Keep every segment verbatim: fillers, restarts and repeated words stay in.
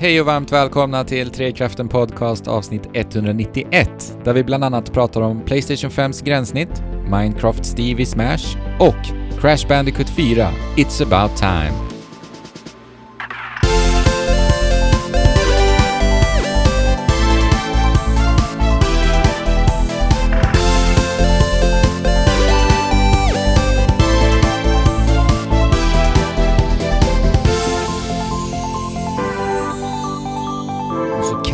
Hej och varmt välkomna till Trekraften podcast avsnitt ett hundra nittioett, där vi bland annat pratar om PlayStation fem:s gränssnitt, Minecraft Steve i Smash och Crash Bandicoot fyra, It's about time.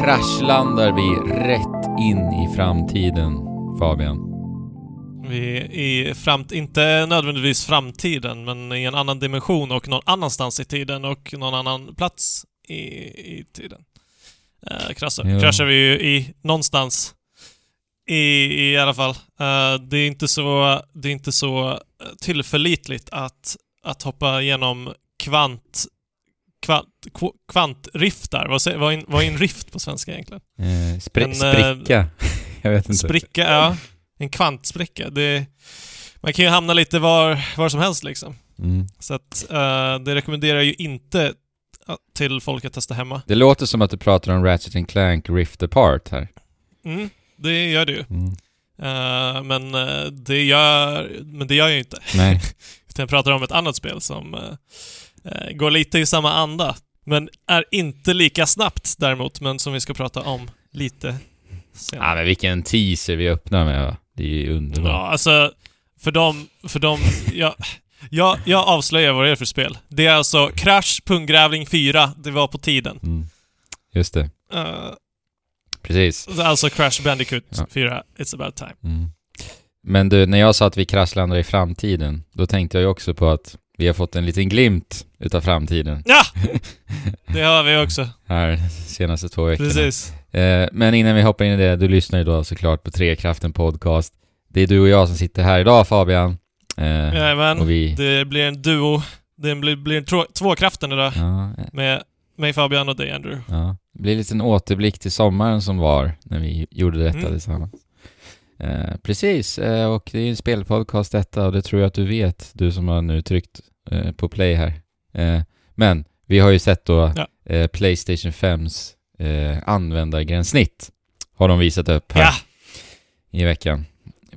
Kraschlandar vi rätt in i framtiden, Fabian. Vi är i framt- inte nödvändigtvis framtiden, men i en annan dimension och någon annanstans i tiden och någon annan plats i, i tiden. Uh, kraschar. kraschar vi ju i någonstans i, i alla fall. Uh, det är inte så, det är inte så tillförlitligt att, att hoppa igenom kvant Kvant, kvantriftar. Vad, vad, är en, vad är en rift på svenska egentligen? Eh, spri- en, spricka. Jag vet inte. Spricka, ja. En kvantspricka. Det, man kan ju hamna lite var, var som helst liksom. Mm. Så att, eh, det rekommenderar ju inte till folk att testa hemma. Det låter som att du pratar om Ratchet and Clank Rift Apart här. Mm, det gör det ju. Mm. Eh, men, det gör, men det gör jag ju inte. Nej. Jag pratar om ett annat spel som... Eh, går lite i samma anda, men är inte lika snabbt däremot, men som vi ska prata om lite senare. Ja, men vilken teaser vi öppnar med, va? Det är ju underbart. Ja, alltså, för dem, för dem jag, jag, jag avslöjar vad det är för spel. Det är alltså Crash Punggrävling fyra, det var på tiden. Mm. Just det. Uh, Precis. Alltså Crash Bandicoot ja. fyra, It's about time. Mm. Men du, när jag sa att vi kraschlandar i framtiden, då tänkte jag ju också på att vi har fått en liten glimt utav framtiden. Ja! Det har vi också. Här, senaste två veckorna. Precis. Eh, men innan vi hoppar in i det, du lyssnar ju då såklart på Trekraften podcast. Det är du och jag som sitter här idag, Fabian. Eh, Jajamän, och vi... det blir en duo. Det blir, blir en tro- tvåkraften idag. Ja. Med mig, Fabian, och dig, Andrew. Ja. Det blir en liten återblick till sommaren som var när vi gjorde detta mm. tillsammans. Eh, precis, eh, och det är en spelpodcast detta, och det tror jag att du vet, du som har nu tryckt eh, på play här. Eh, men vi har ju sett då ja. eh, PlayStation fem:s eh, användargränssnitt har de visat upp här ja. i veckan.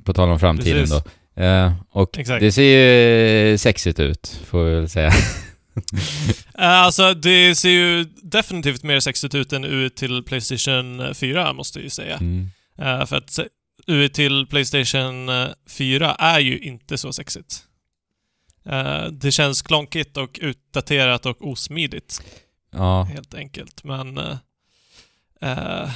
På tal om framtiden precis. Då. Eh, och exakt. Det ser ju sexigt ut, får jag väl säga. Alltså det ser ju definitivt mer sexigt ut än ut till PlayStation fyra, måste jag ju säga. Mm. Eh, för att U till PlayStation fyra är ju inte så sexigt. Uh, det känns klonkigt och utdaterat och osmidigt. Ja. Helt enkelt. Men uh, uh,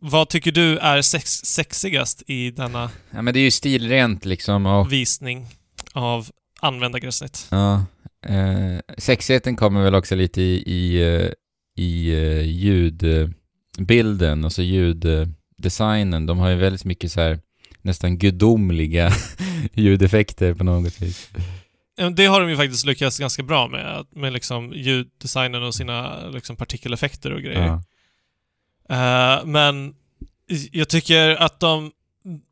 vad tycker du är sex- sexigast i denna ja, men det är ju stilrent liksom, och... visning av användargränssnitt? Ja. Uh, sexigheten kommer väl också lite i, i, i uh, ljudbilden, alltså ljud... Uh... designen, de har ju väldigt mycket så här nästan gudomliga ljudeffekter på något vis. Det har de ju faktiskt lyckats ganska bra med, med liksom ljuddesignen och sina liksom partikeleffekter och grejer. Ja. Uh, men jag tycker att de,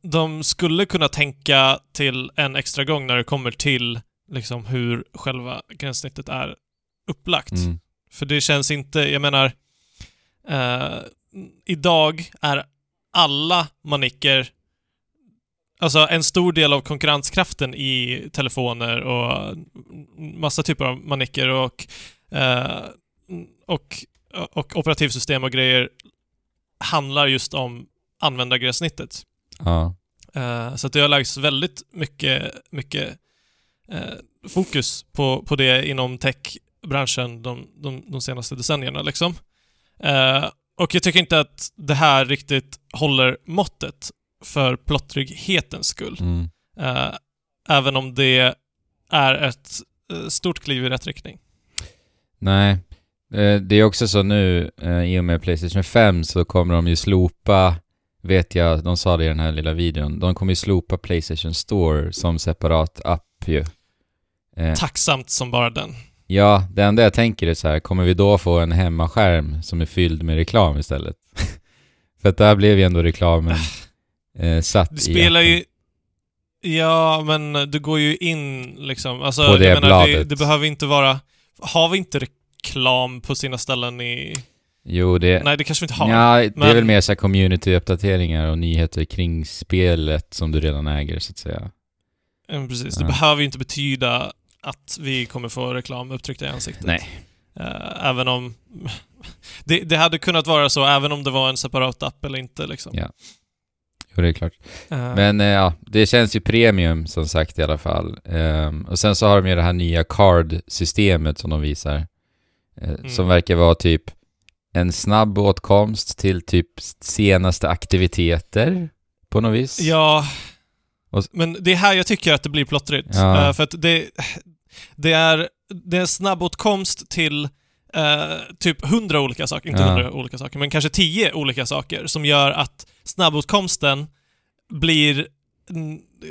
de skulle kunna tänka till en extra gång när det kommer till liksom hur själva gränssnittet är upplagt. Mm. För det känns inte, jag menar uh, idag är alla maniker, alltså en stor del av konkurrenskraften i telefoner och massa typer av maniker och, eh, och, och operativsystem och grejer handlar just om användargränssnittet. Ja. Eh, så att det har lagts väldigt mycket, mycket eh, fokus på, på det inom techbranschen de, de, de senaste decennierna liksom. Eh, Och jag tycker inte att det här riktigt håller måttet för plottrighetens skull. Mm. Uh, även om det är ett stort kliv i rätt riktning. Nej, det är också så nu i och med PlayStation fem så kommer de ju slopa, vet jag, de sa det i den här lilla videon, de kommer ju slopa PlayStation Store som separat app ju. Uh. Tacksamt som bara den. Ja, det enda jag tänker är så här, kommer vi då få en hemmaskärm som är fylld med reklam istället? För att där blev ju ändå reklamen eh, satt du spelar i appen. Ju, ja, men du går ju in liksom, alltså, på det jag menar, bladet. Det, det behöver inte vara, har vi inte reklam på sina ställen i Jo, det... Nej, det kanske vi inte har. Ja, det men... är väl mer så här community-uppdateringar och nyheter kring spelet som du redan äger, så att säga. Mm, precis. Ja. Det behöver ju inte betyda att vi kommer få reklam upptryckta i ansiktet. Nej. Uh, även om... det, det hade kunnat vara så, även om det var en separat app eller inte, liksom. Ja. Jo, det är klart. Uh... Men uh, ja, det känns ju premium, som sagt, i alla fall. Um, och sen så har de ju det här nya card-systemet som de visar. Uh, mm. Som verkar vara typ en snabb åtkomst till typ senaste aktiviteter på något vis. Ja, och... men det är här jag tycker att det blir plottrigt. Ja. Uh, för att det, det, är, det är en snabb åtkomst till uh, typ hundra olika saker, inte hundra ja. olika saker, men kanske tio olika saker som gör att snabbåtkomsten blir,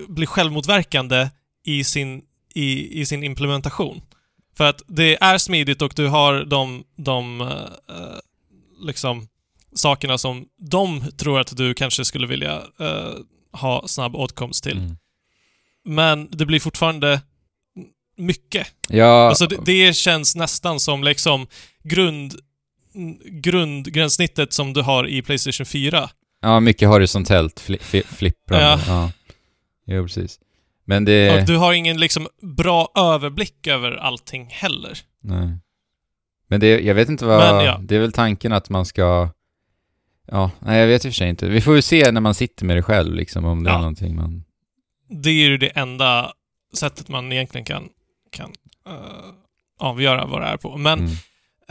blir självmotverkande i sin, i, i sin implementation. För att det är smidigt och du har de, de uh, liksom sakerna som de tror att du kanske skulle vilja uh, ha snabb åtkomst till. Mm. Men det blir fortfarande mycket. Ja. Alltså det, det känns nästan som liksom grund, grundgränssnittet som du har i PlayStation fyra. Ja, mycket horisontellt fli, fli, flipprande. Ja. Ja. Jo, precis. Men det... Du har ingen liksom bra överblick över allting heller. Nej. Men det, jag vet inte vad... Men, ja. Det är väl tanken att man ska... Ja, nej, jag vet i och för sig inte. Vi får ju se när man sitter med det själv, liksom, om det ja. är någonting man... Det är ju det enda sättet man egentligen kan, kan uh, avgöra vad det är på. Men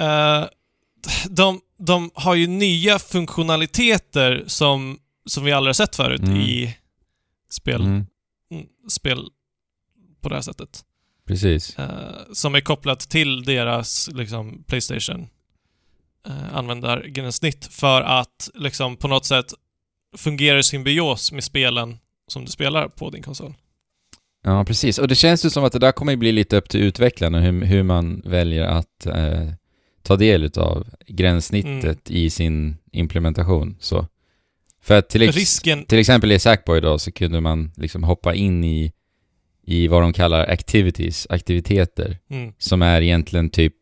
mm. uh, de, de har ju nya funktionaliteter som, som vi aldrig har sett förut mm. i spel... Mm. spel på det här sättet. Precis. Uh, som är kopplat till deras liksom PlayStation uh, användargränssnitt för att liksom på något sätt fungera i symbios med spelen som du spelar på din konsol. Ja, precis. Och det känns ju som att det där kommer bli lite upp till utvecklarna hur, hur man väljer att uh, ta del av gränssnittet mm. i sin implementation. Så för till, ex- Risken... till exempel i Sackboy då så kunde man liksom hoppa in i, i vad de kallar activities, aktiviteter mm. som är egentligen typ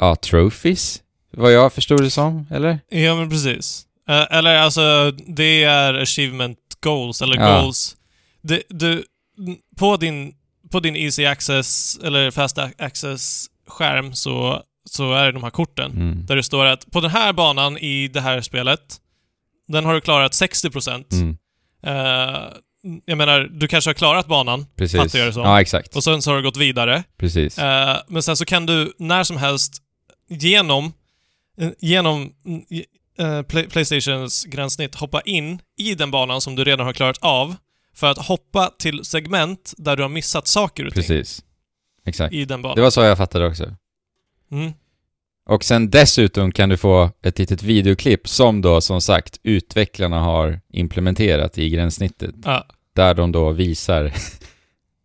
ja, trophies, vad jag förstod det som, eller? Ja, men precis. Uh, eller alltså, det är achievement goals, eller ja. goals. Du, du, på, din, på din easy access eller fast access-skärm så, så är det de här korten mm. där det står att på den här banan i det här spelet den har du klarat sextio procent. Mm. Uh, jag menar, du kanske har klarat banan. Precis. Fattar jag det som. Ja, exakt. Och sen så har du gått vidare. Precis. Uh, men sen så kan du när som helst genom, genom uh, Play- PlayStations gränssnitt hoppa in i den banan som du redan har klarat av för att hoppa till segment där du har missat saker och ting. Precis. Exakt. I den banan. Det var så jag fattade också. Mm. Och sen dessutom kan du få ett litet videoklipp som då, som sagt, utvecklarna har implementerat i gränssnittet. Ja. Där de då visar...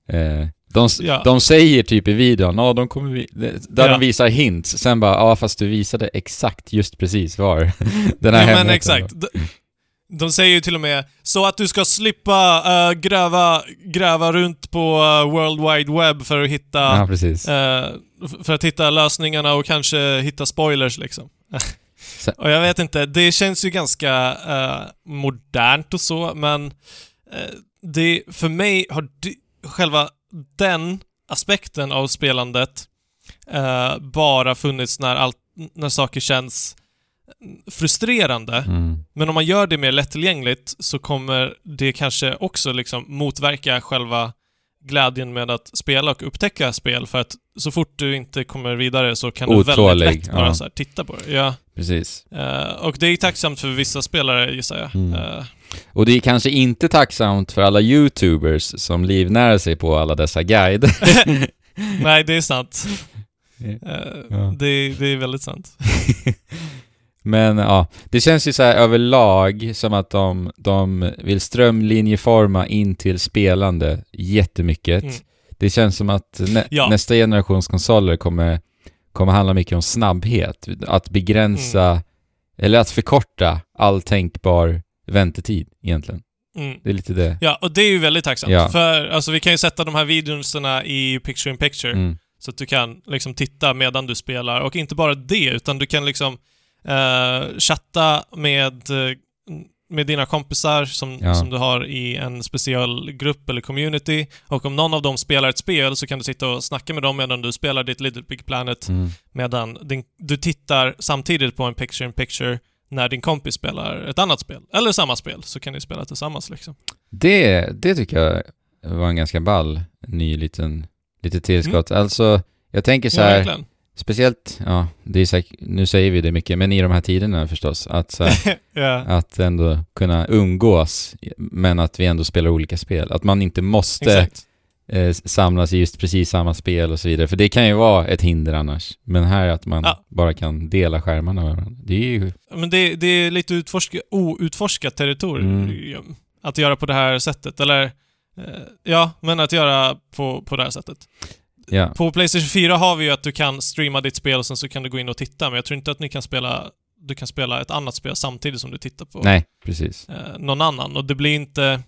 eh, de, ja. de säger typ i videon, oh, de kommer vi... där ja. de visar hints. Sen bara, ja ah, fast du visade exakt just precis var den här ja, men exakt. De, de säger ju till och med, så att du ska slippa uh, gräva, gräva runt på uh, World Wide Web för att hitta... Ja, precis. Uh, för att hitta lösningarna och kanske hitta spoilers liksom. Och jag vet inte, det känns ju ganska uh, modernt och så, men uh, det, för mig har d- själva den aspekten av spelandet uh, bara funnits när, all- när saker känns frustrerande. Mm. Men om man gör det mer lättillgängligt så kommer det kanske också liksom motverka själva glädjen med att spela och upptäcka spel, för att så fort du inte kommer vidare så kan Otålig. du väldigt lätt bara ja. så här, titta på det. Ja. Precis. Uh, och det är tacksamt för vissa spelare, gissar jag. Mm. Uh. Och det är kanske inte tacksamt för alla YouTubers som livnär sig på alla dessa guider. Nej, det är sant. Uh, ja. det, det är väldigt sant. Men ja, det känns ju så här överlag som att de, de vill strömlinjeforma in till spelande jättemycket. Mm. Det känns som att nä- ja. nästa generations konsoler kommer, kommer handla mycket om snabbhet. Att begränsa, mm. eller att förkorta all tänkbar väntetid egentligen. Mm. Det är lite det. Ja, och det är ju väldigt tacksamt. Ja. För alltså, vi kan ju sätta de här videorna i picture in picture. Mm. Så att du kan liksom titta medan du spelar. Och inte bara det, utan du kan liksom eh, chatta med, med dina kompisar som, ja. som du har i en speciell grupp eller community. Och om någon av dem spelar ett spel så kan du sitta och snacka med dem medan du spelar ditt Little Big Planet. Mm. Medan din, du tittar samtidigt på en picture-in-picture när din kompis spelar ett annat spel. Eller samma spel, så kan ni spela tillsammans liksom. Det, det tycker jag var en ganska ball ny liten lite tillskott. Mm. Alltså, jag tänker så här, ja, speciellt, ja, det är säkert, nu säger vi det mycket, men i de här tiderna förstås, att, så här, ja. att ändå kunna umgås, men att vi ändå spelar olika spel. Att man inte måste eh, samlas i just precis samma spel och så vidare. För det kan ju vara ett hinder annars. Men här att man ja. bara kan dela skärmarna med varandra. Det är ju... Men det, det är lite outforska, outforskat territorium mm. att göra på det här sättet, eller... Ja, men att göra på, på det här sättet. Yeah. På PlayStation fyra har vi ju att du kan streama ditt spel och sen så kan du gå in och titta. Men jag tror inte att ni kan spela, du kan spela ett annat spel samtidigt som du tittar på Nej, precis. någon annan. Och det blir inte...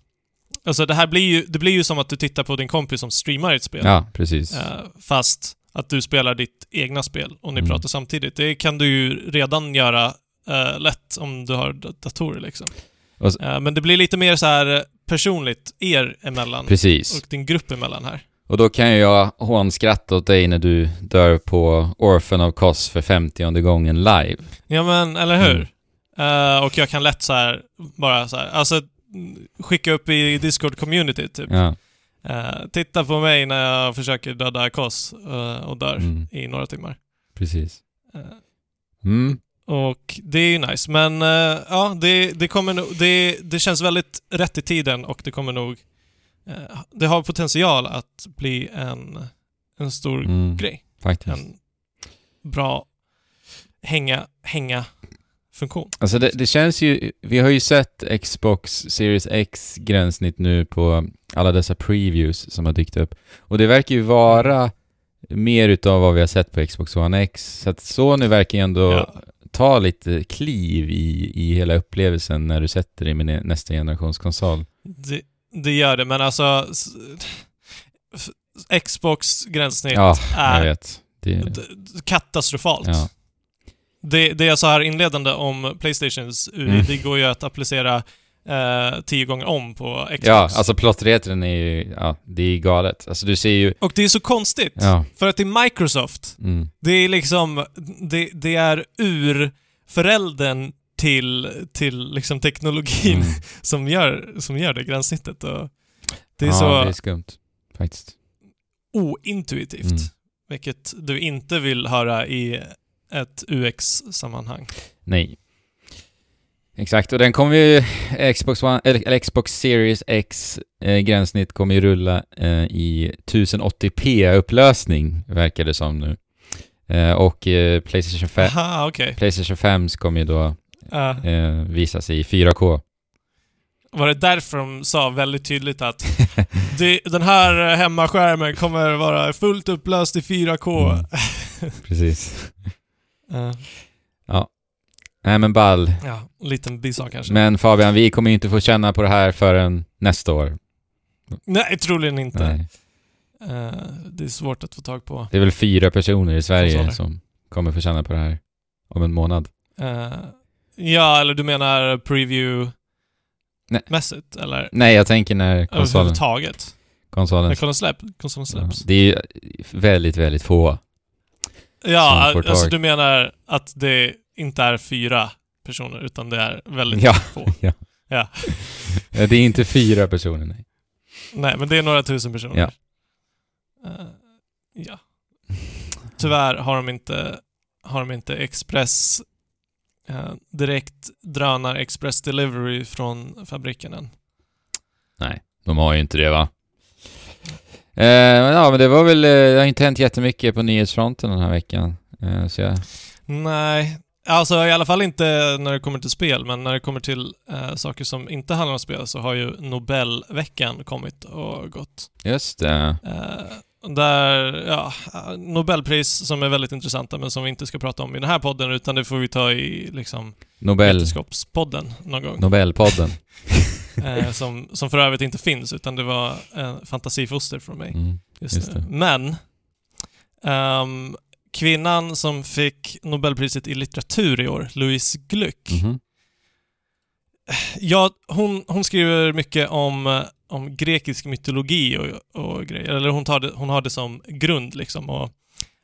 Alltså det här blir ju, det blir ju som att du tittar på din kompis som streamar ett spel. Ja, precis. Fast att du spelar ditt egna spel och ni mm. pratar samtidigt. Det kan du ju redan göra uh, lätt om du har datorer liksom. Och så, uh, men det blir lite mer så här... personligt er emellan Precis. och din grupp emellan här. Och då kan jag hånskratta åt dig när du dör på Orphan of Kos för femtionde gången live. Ja men, eller hur? Mm. Uh, och jag kan lätt så här, bara så här, alltså skicka upp i Discord-community typ. Ja. Uh, titta på mig när jag försöker döda Kos uh, och dör mm. i några timmar. Precis. Uh. Mm. Och det är ju nice, men uh, ja, det, det kommer nog, det, det känns väldigt rätt i tiden och det kommer nog, uh, det har potential att bli en, en stor mm, grej. Faktiskt. En bra hänga, hänga funktion. Alltså det, det känns ju, vi har ju sett Xbox Series X gränssnitt nu på alla dessa previews som har dykt upp. Och det verkar ju vara mer utav vad vi har sett på Xbox One X. Så att Sony verkar ju ändå... Ja. Ta lite kliv i, i hela upplevelsen när du sätter dig med nästa generations konsol. Det, det gör det, men alltså Xbox gränssnitt ja, är vet. Det... katastrofalt. Ja. Det, det jag sa här inledande om PlayStations U I, mm. det går ju att applicera eh, tio gånger om på Xbox. Ja, alltså plottreten är ju ja, det är galet. Alltså, du ser ju... Och det är så konstigt, ja. för att det är Microsoft. Mm. Det är liksom, det, det är urföräldern till, till liksom teknologin mm. som, gör, som gör det gränssnittet. Och det är ja, så det är skumt, faktiskt. Ointuitivt, mm. vilket du inte vill höra i ett U X-sammanhang. Nej. Exakt, och den kommer ju Xbox One eller Xbox Series X eh, gränssnitt kommer ju rulla eh, i tio åttio p upplösning verkar det som nu. Eh, och eh, PlayStation fem Aha, okay. PlayStation fem kommer ju då uh. eh, visas i fyra K. Var det därför de sa väldigt tydligt att det, den här hemmaskärmen kommer vara fullt upplöst i fyra K? Mm. Precis. uh. Ja. Nej, men ball. Ja, liten bisak kanske. Men Fabian, vi kommer ju inte få känna på det här förrän nästa år. Nej, troligen inte. Nej. Uh, det är svårt att få tag på. Det är väl fyra personer i Sverige konsoler. Som kommer få känna på det här om en månad. Uh, ja, eller du menar preview-mässigt? Eller? Nej, jag tänker när konsolen... Överhuvudtaget. Konsolen... När konsolen, släpp, konsolen släpps. Ja, det är ju väldigt, väldigt få. Ja, alltså du menar att det... inte är fyra personer utan det är väldigt ja, få. Ja. Ja. Det är inte fyra personer, nej. Nej, men det är några tusen personer. Ja. Uh, ja. Tyvärr har de inte har de inte express uh, direkt drönar express delivery från fabriken än. Nej, de har ju inte det, va? Uh, men ja, men det var väl uh, det har inte hänt jättemycket på nyhetsfronten den här veckan. Uh, så jag... Nej. Alltså i alla fall inte när det kommer till spel, men när det kommer till eh, saker som inte handlar om spel så har ju Nobelveckan kommit och gått. Just det. Eh, där, ja, Nobelpris som är väldigt intressanta men som vi inte ska prata om i den här podden utan det får vi ta i liksom vetenskapspodden någon gång. Nobelpodden. eh, som, som för övrigt inte finns utan det var en fantasifoster från mig. Mm, just just det. Men ehm, kvinnan som fick Nobelpriset i litteratur i år, Louise Glück. Mm-hmm. Ja, hon, hon skriver mycket om, om grekisk mytologi och, och grejer. Eller hon, tar det, hon har det som grund liksom. Och,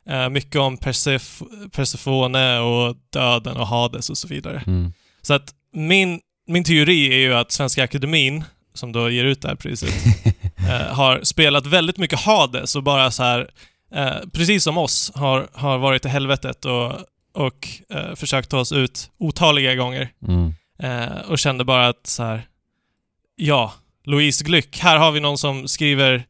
eh, mycket om Persef- Persefone och döden och Hades och så vidare. Mm. Så att min, min teori är ju att Svenska Akademin, som då ger ut det här priset, eh, har spelat väldigt mycket Hades och bara så här, eh, precis som oss, har, har varit i helvetet och, och eh, försökt ta oss ut otaliga gånger. Mm. Eh, och kände bara att så här, ja, Louise Glück, här har vi någon som skriver,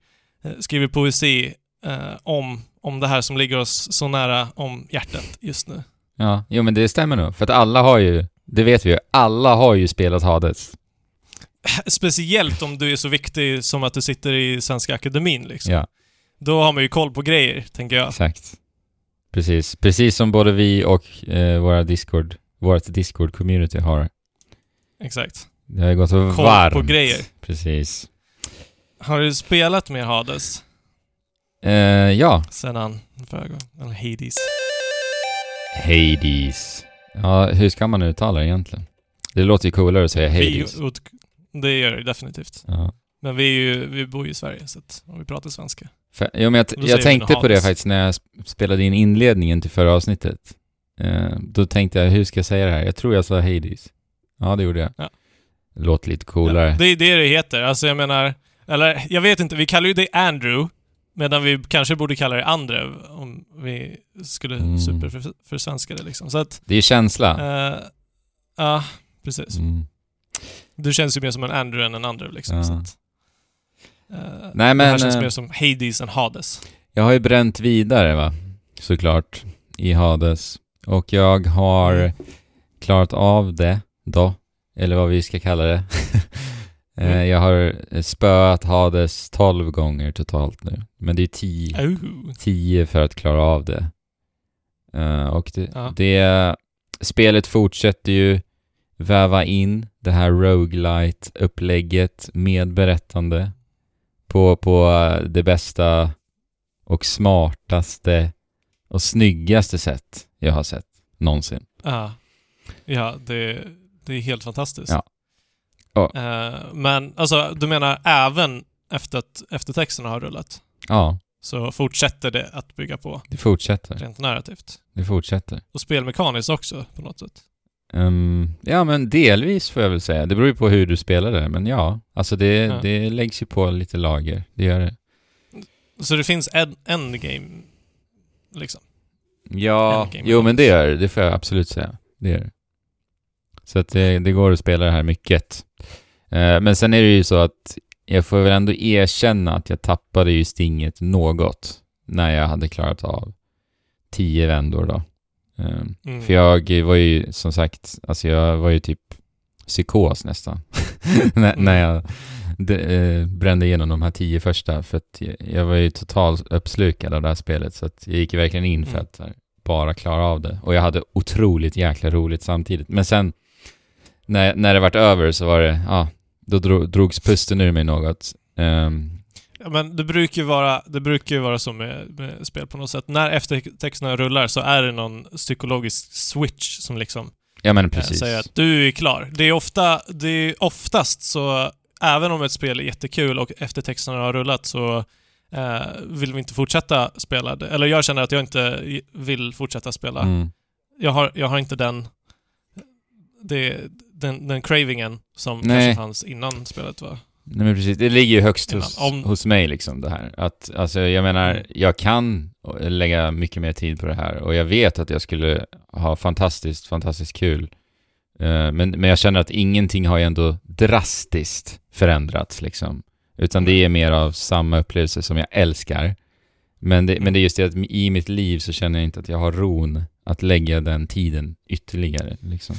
eh, skriver poesi eh, om, om det här som ligger oss så nära om hjärtat just nu. Ja, jo, men det stämmer nog. För att alla har ju, det vet vi ju, alla har ju spelat Hades. Speciellt om du är så viktig som att du sitter i Svenska Akademin liksom. Ja. Då har man ju koll på grejer, tänker jag. Exakt. Precis, precis som både vi och eh, våra Discord, vårt Discord-community har. Exakt. Det har ju gått så varmt. Koll på grejer. Precis. Har du spelat med Hades? Eh, ja. Sen han förra gången. Hades. Hades. Ja, hur ska man uttala det egentligen? Det låter ju coolare att säga Hades. Vi, det gör det definitivt. Ja. Men vi, är ju, vi bor ju i Sverige, så att vi pratar svenska. För, ja, men jag t- jag tänkte på det faktiskt när jag spelade in inledningen till förra avsnittet. Eh, då tänkte jag, hur ska jag säga det här? Jag tror jag sa Hades. Ja, det gjorde jag. Ja. Låter lite coolare. Ja, det är det det heter. Alltså jag menar... Eller jag vet inte, vi kallar ju det Andrew. Medan vi kanske borde kalla det Andrew om vi skulle mm. superförsvenska det liksom. Så att, det är känsla. Ja, uh, uh, precis. Mm. Du känns ju mer som en Andrew än en Andrew liksom. Uh. Så att, uh, Nej, men, det här känns mer som Hades än Hades. Jag har ju bränt vidare, va? Såklart. I Hades. Och jag har klarat av det. Då, eller vad vi ska kalla det. mm. Jag har spöat Hades tolv gånger totalt nu. Men det är tio, oh. tio för att klara av det. Uh, och det, ja. det spelet fortsätter ju väva in det här roguelite-upplägget med berättande på, på det bästa och smartaste och snyggaste sätt jag har sett någonsin. Ja, ja det Det är helt fantastiskt. Ja. Oh. Uh, men alltså, du menar även efter att eftertexterna har rullat? Ja. Så fortsätter det att bygga på? Det fortsätter. Rent narrativt? Det fortsätter. Och spelmekaniskt också på något sätt? Um, ja, men delvis får jag väl säga. Det beror ju på hur du spelar det. Men ja, alltså det, ja. det läggs ju på lite lager. Det gör det. Så det finns en endgame liksom? Ja, endgame jo men det gör det. Det får jag absolut säga. Det gör det. Så att det, det går att spela det här mycket. Eh, men sen är det ju så att jag får väl ändå erkänna att jag tappade ju stinget något när jag hade klarat av tio vändor då. Eh, mm. För jag var ju som sagt, alltså jag var ju typ psykos nästan. när, mm. när jag de, eh, brände igenom de här tio första. För att jag, jag var ju totalt uppslukad av det här spelet. Så att jag gick verkligen in för att bara klara av det. Och jag hade otroligt jäkla roligt samtidigt. Men sen När, när det varit över så var det, ja, då drog, drogs pusten ur mig något. Um. Ja, men det brukar ju vara, det brukar ju vara så med, med spel på något sätt. När eftertexterna rullar så är det någon psykologisk switch som liksom ja, men precis. Äh, säger att du är klar. Det är, ofta, det är oftast så, även om ett spel är jättekul och eftertexterna har rullat så äh, vill vi inte fortsätta spela det. Eller jag känner att jag inte vill fortsätta spela. Mm. Jag, har, jag har inte den... Det, den, den cravingen som Nej. kanske fanns innan spelet var. Nej, men precis. Det ligger ju högst hos, Om... hos mig liksom det här. Att, alltså, jag menar, jag kan lägga mycket mer tid på det här och jag vet att jag skulle ha fantastiskt, fantastiskt kul. Uh, men, men jag känner att ingenting har ju ändå drastiskt förändrats liksom. Utan mm. det är mer av samma upplevelse som jag älskar. Men det, mm. men det är just det att i mitt liv så känner jag inte att jag har ron att lägga den tiden ytterligare liksom.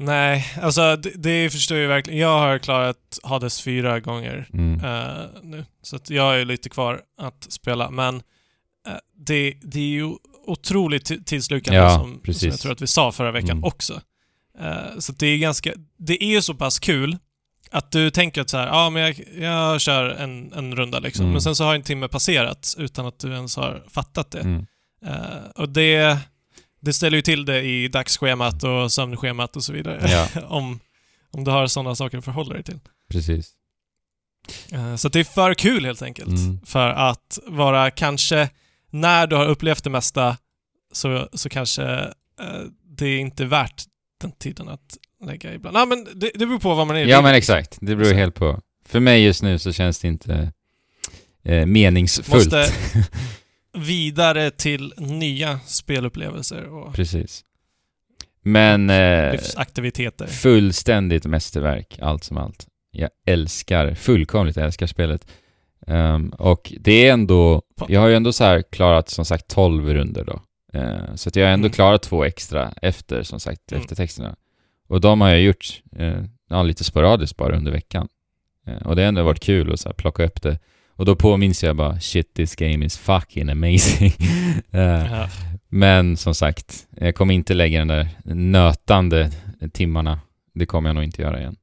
Nej, alltså det, det förstår jag verkligen. Jag har klarat Hades fyra gånger mm. uh, nu. Så att jag är lite kvar att spela. Men uh, det, det är ju otroligt t- tidslukande ja, som, som jag tror att vi sa förra veckan mm. också. Uh, så det är ganska, det är ju så pass kul att du tänker att så här, ja ah, men jag, jag kör en, en runda liksom. Mm. Men sen så har en timme passerat utan att du ens har fattat det. Mm. Uh, och det, det ställer ju till det i dagsschemat och sömnschemat och så vidare. Ja. om, om du har sådana saker att förhålla dig till. Precis. Uh, så det är för kul helt enkelt. Mm. För att vara kanske, när du har upplevt det mesta så, så kanske uh, det är inte värt den tiden att lägga ibland. Ah, men det, det beror på vad man är. Ja, men exakt. Det beror helt på. För mig just nu så känns det inte eh, meningsfullt. Måste vidare till nya spelupplevelser och precis. Men eh, livsaktiviteter. Fullständigt mästerverk, allt som allt. Jag älskar, fullkomligt älskar spelet. Um, och det är ändå, jag har ju ändå så här klarat som sagt tolv runder då. Uh, så att jag har ändå mm. klarat två extra efter som sagt mm. efter texterna. Och de har jag gjort uh, lite sporadiskt bara under veckan. Och det har ändå varit kul att så här plocka upp det. Och då påminns jag bara, shit, this game is fucking amazing. uh, ja. Men som sagt, jag kommer inte lägga den där nötande timmarna. Det kommer jag nog inte göra igen.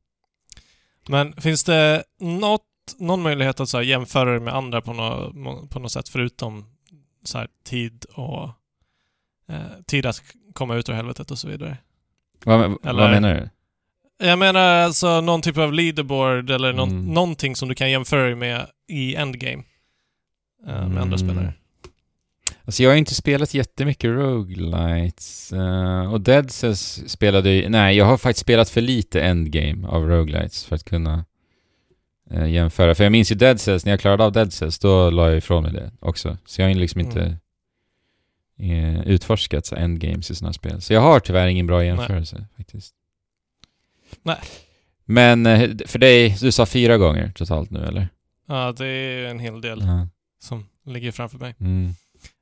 Men finns det något, någon möjlighet att så här jämföra det med andra på något, på något sätt? Förutom så här tid och eh, tid att komma ut ur helvetet och så vidare. Vad, Eller, vad menar du? Jag menar alltså någon typ av leaderboard eller någon, mm. någonting som du kan jämföra med i endgame uh, med mm. andra spelare. Alltså jag har inte spelat jättemycket roguelites uh, och Dead Cells spelade ju, nej jag har faktiskt spelat för lite endgame av roguelites för att kunna uh, jämföra. För jag minns ju Dead Cells, när jag klarade av Dead Cells då la jag ifrån mig det också. Så jag har liksom inte mm. uh, utforskat så endgames i sådana spel. Så jag har tyvärr ingen bra jämförelse nej. faktiskt. Nej. Men för dig, du sa fyra gånger totalt nu, eller? Ja, det är en hel del ja. som ligger framför mig. Mm.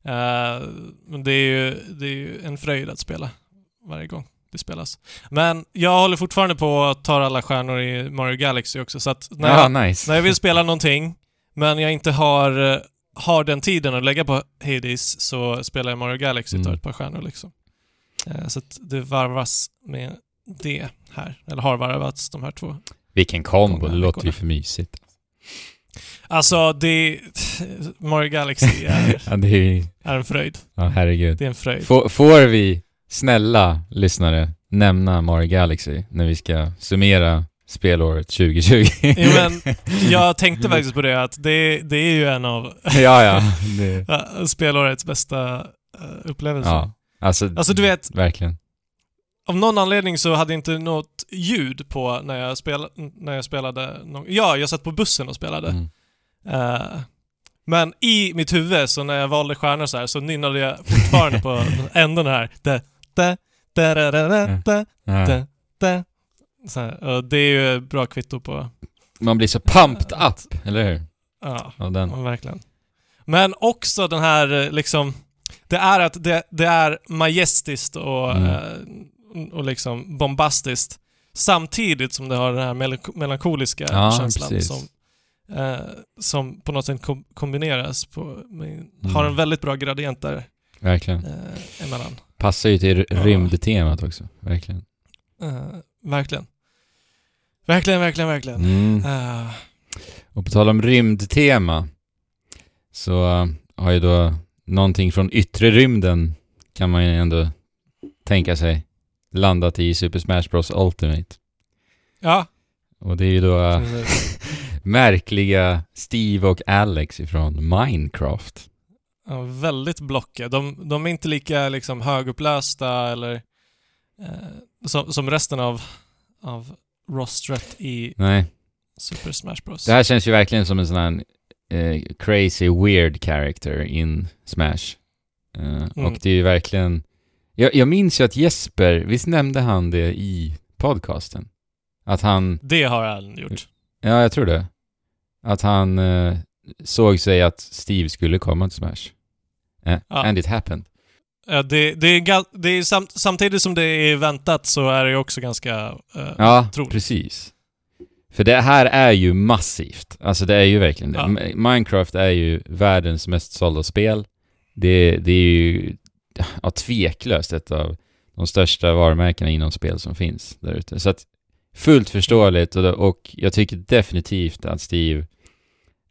Uh, men det är, ju, det är ju en fröjd att spela varje gång det spelas. Men jag håller fortfarande på att ta alla stjärnor i Mario Galaxy också. Så att när, ja, jag, nice. när jag vill spela någonting, men jag inte har, har den tiden att lägga på Hades, så spelar jag Mario Galaxy och mm. tar ett par stjärnor liksom. Uh, så att det varvas med det här, eller har varvats de här två. Vilken kombo, det låter ju för mysigt. Alltså, det Mario Galaxy är, ja, det är, är en fröjd. Ja, herregud. Det är en fröjd. Får, får vi, snälla lyssnare, nämna Mario Galaxy när vi ska summera spelåret tjugo tjugo? Ja, men jag tänkte faktiskt på det, att det, det är ju en av ja, ja, det. spelårets bästa upplevelser. Ja, alltså, alltså, du vet, verkligen. Av någon anledning så hade jag inte något ljud på när jag, spel- när jag spelade. No- ja, jag satt på bussen och spelade. Mm. Uh, men i mitt huvud, så när jag valde stjärnor så här, så nynnade jag fortfarande på änden här. Da, da, da, da, da, da, da, da, da. Så här, och det är ju bra kvitto på... Man blir så pumped uh, up, eller hur? Ja, uh, den. verkligen. Men också den här, liksom... Det är att det, det är majestiskt och... Mm. Uh, och liksom bombastiskt samtidigt som det har den här melank- melankoliska ja, känslan som, eh, som på något sätt kom- kombineras på, med, mm. har en väldigt bra gradient där verkligen eh, emellan. Passar ju till r- rymdtemat också, verkligen eh, verkligen verkligen, verkligen, verkligen mm. eh. Och på tal om rymdtema så har ju då någonting från yttre rymden kan man ju ändå tänka sig landat i Super Smash Bros. Ultimate. Ja. Och det är ju då märkliga Steve och Alex ifrån Minecraft. Ja, väldigt blockiga. De, de är inte lika liksom högupplösta eller eh, som, som resten av, av rostret i Nej. Super Smash Bros. Det här känns ju verkligen som en sån här eh, crazy weird character in Smash. Eh, mm. Och det är ju verkligen... Jag, jag minns ju att Jesper, visst nämnde han det i podcasten? Att han... Det har han gjort. Ja, jag tror det. Att han eh, såg sig att Steve skulle komma till Smash. Eh, ja. And it happened. Ja, det, det är ga- det är sam- samtidigt som det är väntat så är det också ganska eh, ja, troligt. Precis. För det här är ju massivt. Alltså det är ju verkligen det. Ja. Minecraft är ju världens mest sålda spel. Det, det är ju... Ja, tveklöst ett av de största varumärkena inom spel som finns där ute. Så att fullt förståeligt och, och jag tycker definitivt att Steve,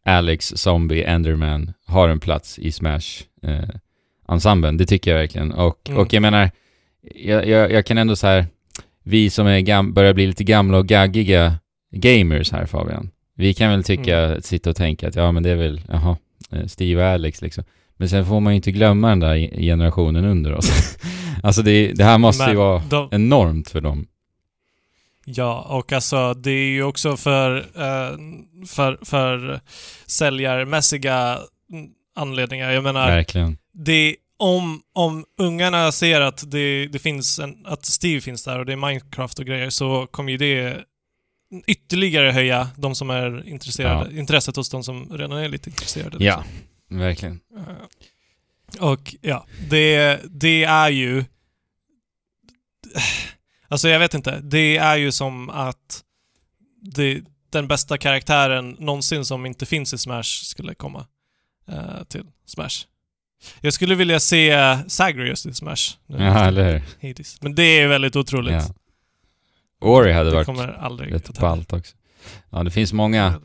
Alex, Zombie, Enderman har en plats i Smash. Eh, ensemblen, det tycker jag verkligen. Och, mm. och jag menar, jag, jag, jag kan ändå så här, vi som är gam- börjar bli lite gamla och gaggiga gamers här, Fabian, vi kan väl tycka, mm. sitta och tänka att ja men det är väl, jaha, Steve och Alex liksom. Men sen får man ju inte glömma den där generationen under oss. Alltså det, det här måste men ju vara de... enormt för dem. Ja, och alltså det är ju också för, för, för säljarmässiga anledningar. Jag menar, verkligen. Det, om, om ungarna ser att, det, det finns en, att Steve finns där och det är Minecraft och grejer, så kommer ju det ytterligare höja de som är intresserade, ja. Intresset hos de som redan är lite intresserade. Ja, liksom. Verkligen. Och ja, det, det är ju... Alltså jag vet inte, det är ju som att det, den bästa karaktären någonsin som inte finns i Smash skulle komma uh, till Smash. Jag skulle vilja se uh, Sakurai just i Smash. Ja, eller hur? Hades. Men det är väldigt otroligt. Ja. Ori hade det varit rätt ballt också. Ja, det finns många,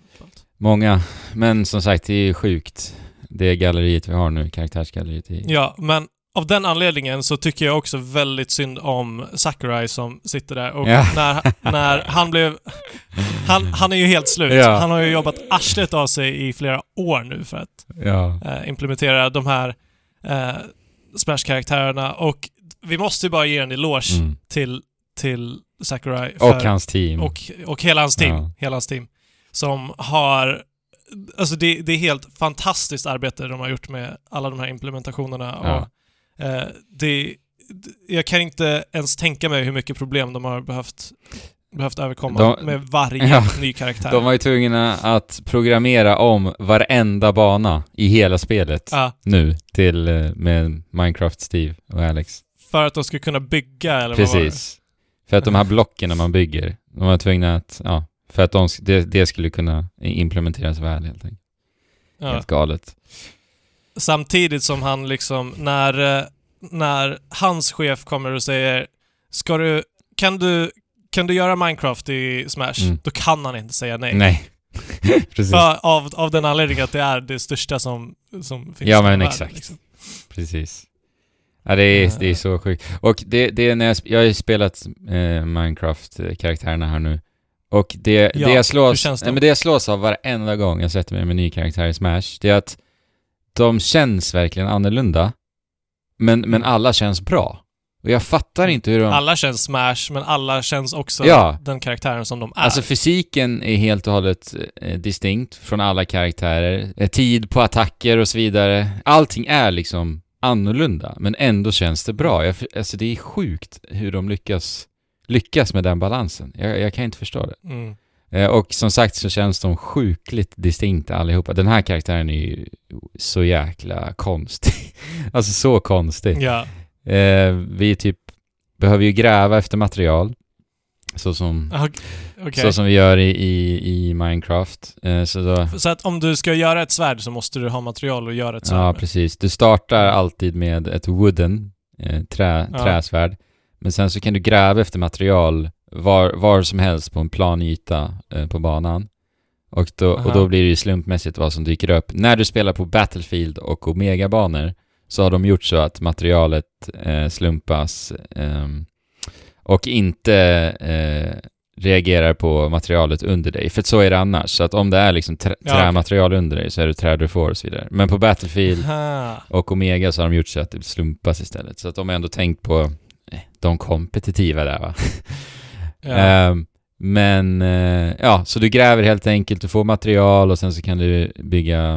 många, men som sagt det är sjukt. Det galleriet vi har nu, karaktärsgalleriet. I... Ja, men av den anledningen så tycker jag också väldigt synd om Sakurai som sitter där. Och ja. när, när han blev... Han, han är ju helt slut. Ja. Han har ju jobbat arslet av sig i flera år nu för att ja. eh, implementera de här eh, Smash-karaktärerna. Och vi måste ju bara ge en eloge mm. till, till Sakurai. För, och hans team. Och, och hela hans team. Ja. Hela hans team. Som har... Alltså det, det är helt fantastiskt arbete de har gjort med alla de här implementationerna. Och ja. Uh, det, det, jag kan inte ens tänka mig hur mycket problem de har behövt, behövt överkomma de, med varje ja, ny karaktär. De var ju tvungna att programmera om varenda bana i hela spelet uh. nu till med Minecraft, Steve och Alex. För att de skulle kunna bygga eller precis. Vad var det? För att de här blocken när man bygger, de var tvungna att ja, för att de, det, det skulle kunna implementeras väl helt enkelt. Uh. Helt galet. Samtidigt som han liksom när, när hans chef kommer och säger ska du, kan, du, kan du göra Minecraft i Smash? Mm. Då kan han inte säga nej. Nej, precis. För av, av den anledningen att det är det största som, som finns. Ja, men exakt. Världen, liksom. Precis. Ja, det är, det är så sjukt. Och det, det är när jag, jag har ju spelat eh, Minecraft-karaktärerna här nu. Och det, ja, det, jag slås, det? Nej, men det jag slås av varenda gång jag sätter mig med en ny karaktär i Smash, det är att de känns verkligen annorlunda. Men, men alla känns bra. Och jag fattar inte hur de... Alla känns Smash, men alla känns också ja. Den karaktären som de är. Alltså fysiken är helt och hållet eh, distinkt från alla karaktärer. Eh, tid på attacker och så vidare. Allting är liksom annorlunda. Men ändå känns det bra. Jag, alltså det är sjukt hur de lyckas, lyckas med den balansen. Jag, jag kan inte förstå det. Mm. Och som sagt så känns de sjukligt distinkta allihopa. Den här karaktären är ju så jäkla konstig. Alltså så konstig. Ja. Eh, vi typ behöver ju gräva efter material. Så som, okay. så som vi gör i, i, i Minecraft. Eh, så, då, så att om du ska göra ett svärd så måste du ha material att göra ett svärd. Ja, precis. Du startar alltid med ett wooden, eh, trä, ja. träsvärd. Men sen så kan du gräva efter material Var, var som helst på en plan yta eh, på banan. Och då, och då blir det ju slumpmässigt vad som dyker upp. När du spelar på Battlefield och Omega-banor så har de gjort så att materialet eh, slumpas eh, och inte eh, reagerar på materialet under dig. För så är det annars. Så att om det är liksom trä- ja, okay. trämaterial under dig så är det trä du får och så vidare. Men på Battlefield Aha. och Omega så har de gjort så att det slumpas istället. Så att de har ändå tänkt på eh, de kompetitiva där, va? Ja. Um, men uh, ja, så du gräver helt enkelt, du får material och sen så kan du bygga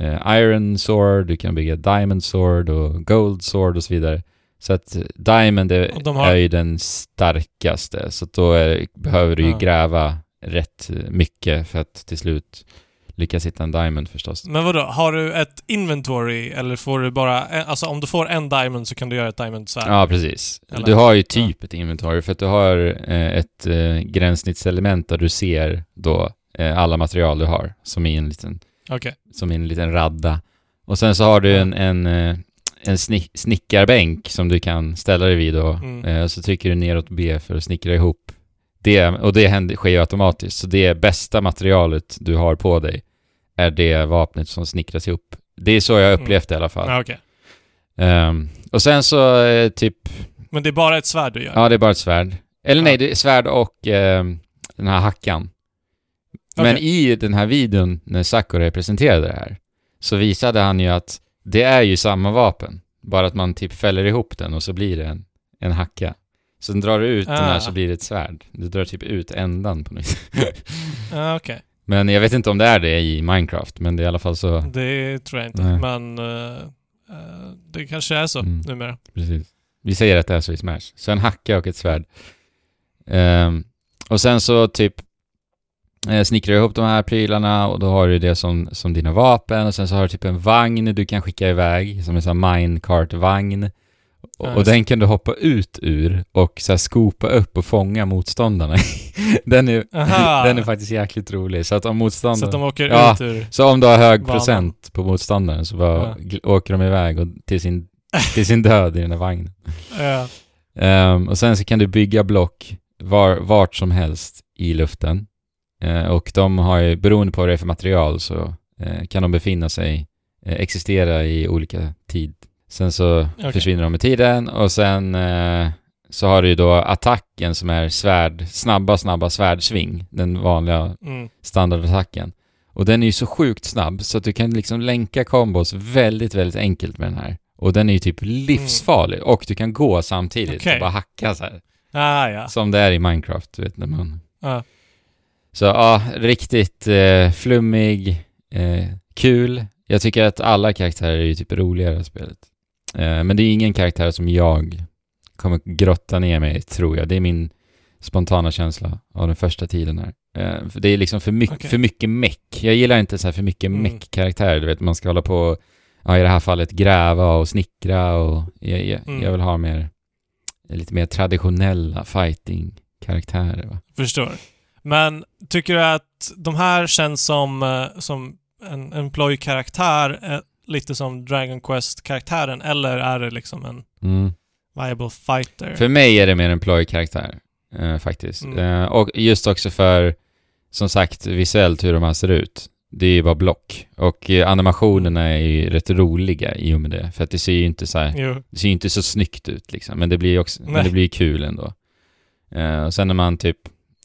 uh, iron sword, du kan bygga diamond sword och gold sword och så vidare. Så att diamond är, de har... är ju den starkaste, så att då är, behöver du ju ja. gräva rätt mycket för att till slut lyckas hitta en diamond förstås. Men vadå, har du ett inventory eller får du bara, alltså om du får en diamond så kan du göra ett diamond så här? Ja, precis. Eller? Du har ju typ ja. ett inventory för att du har eh, ett eh, gränssnittselement där du ser då eh, alla material du har som i en liten okay. som i en liten radda. Och sen så har du en, en, eh, en snick, snickarbänk som du kan ställa dig vid då. Mm. Eh, så trycker du neråt B för att snickra ihop. Det, och det händer, sker ju automatiskt. Så det bästa materialet du har på dig är det vapnet som snickras ihop. Det är så jag upplevt mm. i alla fall. Ah, okay. Um, och sen så eh, typ... Men det är bara ett svärd du gör? Ja, det är bara ett svärd. Eller ja. nej, det är svärd och eh, den här hackan. Okay. Men i den här videon när Sakurai presenterade det här så visade han ju att det är ju samma vapen. Bara att man typ fäller ihop den och så blir det en, en hacka. Sen drar du ut ah. den här så blir det ett svärd. Du drar typ ut ändan på något. ah, okej. Okay. Men jag vet inte om det är det i Minecraft, men det är i alla fall så... Det tror jag inte, nej. men uh, det kanske är så mm. numera. Precis. Vi säger att det är så i Smash. Så en hacka och ett svärd. Um, och sen så typ eh, snickrar du ihop de här prylarna och då har du det som, som dina vapen. Och sen så har du typ en vagn du kan skicka iväg, som en sån här minecart-vagn. Och, och den kan du hoppa ut ur och så här skopa upp och fånga motståndarna. den, är, den är faktiskt jäkligt rolig. Så att om motståndaren... Så att de åker ja, ut ur... Så om du har hög banan. Procent på motståndaren så bara ja. gl- åker de iväg och till, sin, till sin död i den här vagnen. Ja. Um, och sen så kan du bygga block var, vart som helst i luften. Uh, och de har ju, beroende på vad det är för material så uh, kan de befinna sig, uh, existera i olika tid. Sen så okay. försvinner de med tiden och sen eh, så har du ju då attacken som är svärd, snabba, snabba svärdsving. Den vanliga mm. standardattacken. Och den är ju så sjukt snabb så att du kan liksom länka kombos väldigt, väldigt enkelt med den här. Och den är ju typ livsfarlig mm. och du kan gå samtidigt okay. och bara hacka så här. Ah, ja. Som det är i Minecraft, du vet när man... Ah. Så ja, ah, riktigt eh, flummig, eh, kul. Jag tycker att alla karaktärer är ju typ roligare i spelet. Men det är ingen karaktär som jag kommer grotta ner mig, tror jag. Det är min spontana känsla av den första tiden här. Det är liksom för mycket, okay. för mycket meck. Jag gillar inte så här för mycket mm. meck-karaktärer. Du vet, man ska hålla på och, ja, i det här fallet gräva och snickra. Och jag, jag, mm. jag vill ha mer, lite mer traditionella fighting-karaktärer. Va? Förstår. Men tycker du att de här känns som, som en employee-karaktär... lite som Dragon Quest-karaktären, eller är det liksom en mm. viable fighter? För mig är det mer en ploy-karaktär, eh, faktiskt. Mm. Eh, och just också för, som sagt, visuellt hur de här ser ut. Det är ju bara block. Och eh, animationerna är ju rätt roliga i och med det. För att det ser ju inte så, här, det ser ju inte så snyggt ut, liksom. Men det blir ju också, men det blir kul ändå. Eh, och sen när man typ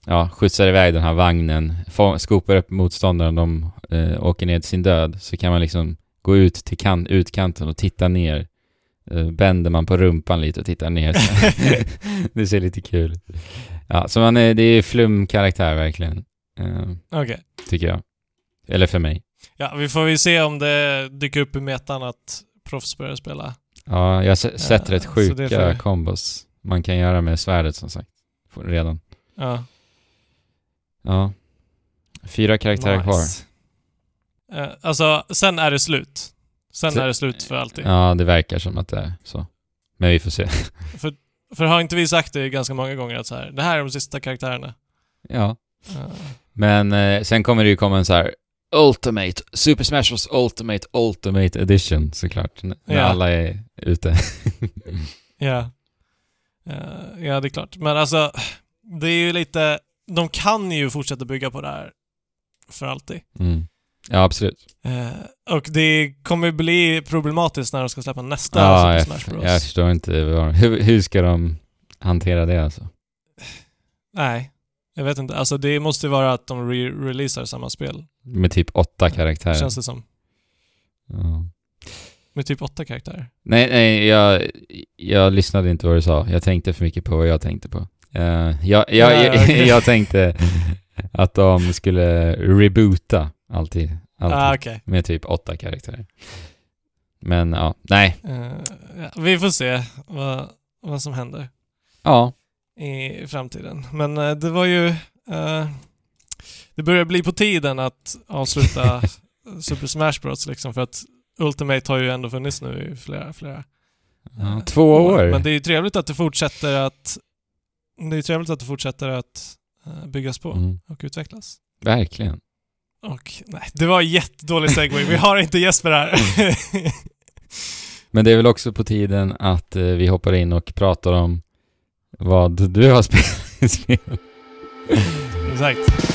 ja, skjutsar iväg den här vagnen, få, skopar upp motståndaren, de eh, åker ner till sin död, så kan man liksom gå ut till kan- utkanten och titta ner. Bänder man på rumpan lite och tittar ner. Det ser lite kul. Ja, så man är, det är flumkaraktär verkligen. Uh, Okej. Okay. Tycker jag. Eller för mig. Ja, vi får ju se om det dyker upp i metan att proffs börjar spela. Ja, jag har s- sett uh, rätt sjuka för... kombos man kan göra med svärdet som sagt. Redan. Ja. Uh. Ja. Fyra karaktärer nice. Kvar. Alltså, sen är det slut. Sen så, är det slut för alltid. Ja, det verkar som att det är så. Men vi får se. För, för har inte vi sagt det ganska många gånger att så här, det här är de sista karaktärerna? Ja. Uh. Men eh, sen kommer det ju komma en så här Ultimate, Super Smash Bros. Ultimate, Ultimate Edition, såklart. När ja. alla är ute. ja. Uh, ja, det är klart. Men alltså, det är ju lite... De kan ju fortsätta bygga på det här för alltid. Mm. Ja, absolut. Uh, och det kommer bli problematiskt när de ska släppa nästa ja, Super Smash Bros. Jag, jag förstår inte hur, hur ska de hantera det alltså? Nej, jag vet inte. Alltså det måste vara att de re-releasar samma spel. Med typ åtta karaktärer. Känns det som. Ja. Med typ åtta karaktärer. Nej, nej jag, jag lyssnade inte vad du sa. Jag tänkte för mycket på vad jag tänkte på. Uh, jag, jag, ja, jag, okay. jag tänkte att de skulle reboota. Alltid, alltid. Ah, okay. Med typ åtta karaktärer. Men ja, nej. Uh, ja, vi får se vad, vad som händer ja. i framtiden. Men uh, det var ju... Uh, det börjar bli på tiden att avsluta Super Smash Bros. Liksom, för att Ultimate har ju ändå funnits nu i flera... flera uh, två år. Men det är ju trevligt att det fortsätter att... Det är trevligt att det fortsätter att uh, byggas på mm. och utvecklas. Verkligen. Och, nej, det var en jättedålig segway. Vi har inte Jesper här. Men det är väl också på tiden att eh, vi hoppar in och pratar om vad du har spelat. Exakt.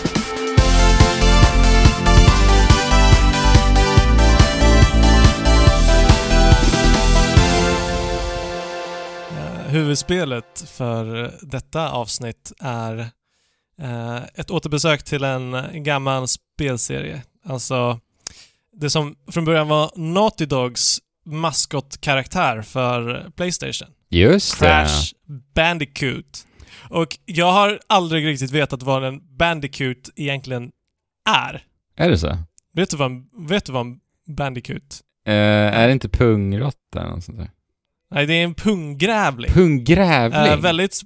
huvudspelet för detta avsnitt är eh, ett återbesök till en gammal spelserie. Alltså det som från början var Naughty Dogs maskotkaraktär för PlayStation. Just det. Crash Bandicoot. Och jag har aldrig riktigt vetat vad en Bandicoot egentligen är. Är det så? Vet du vad en, vet du vad en Bandicoot? Uh, är det inte pungrotta eller något sånt där? Nej, det är en punggrävling. Punggrävling? Uh, väldigt,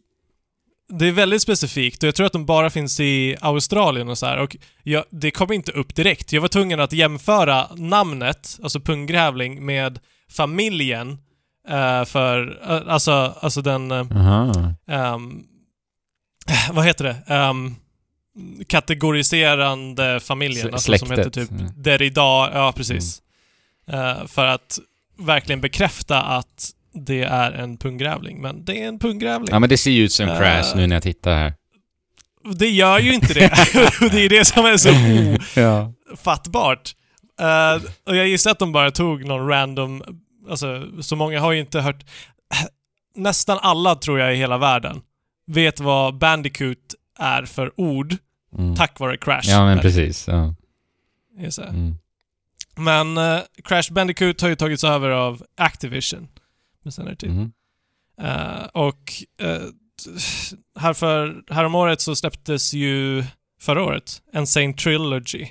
det är väldigt specifikt. Och jag tror att de bara finns i Australien och så här. Och jag, det kom inte upp direkt. Jag var tvungen att jämföra namnet, alltså punggrävling, med familjen. Uh, för, uh, alltså, alltså den... Uh, um, vad heter det? Um, kategoriserande familjen. S- alltså, som heter typ Derrida. Ja, precis. Mm. Uh, för att verkligen bekräfta att det är en punggrävling. Men det är en punggrävling. Ja, men det ser ju ut som uh, Crash nu när jag tittar här. Det gör ju inte det. Det är det som är så ofattbart. Uh, och jag gissar att de bara tog någon random... Alltså, så många har ju inte hört... Nästan alla, tror jag, i hela världen vet vad Bandicoot är för ord mm. tack vare Crash. Ja, men precis. Ja. Yes. Mm. Men uh, Crash Bandicoot har ju tagits över av Activision med senare tid. Mm. Uh, och uh, här, för, här om året så släpptes ju förra året Insane Trilogy.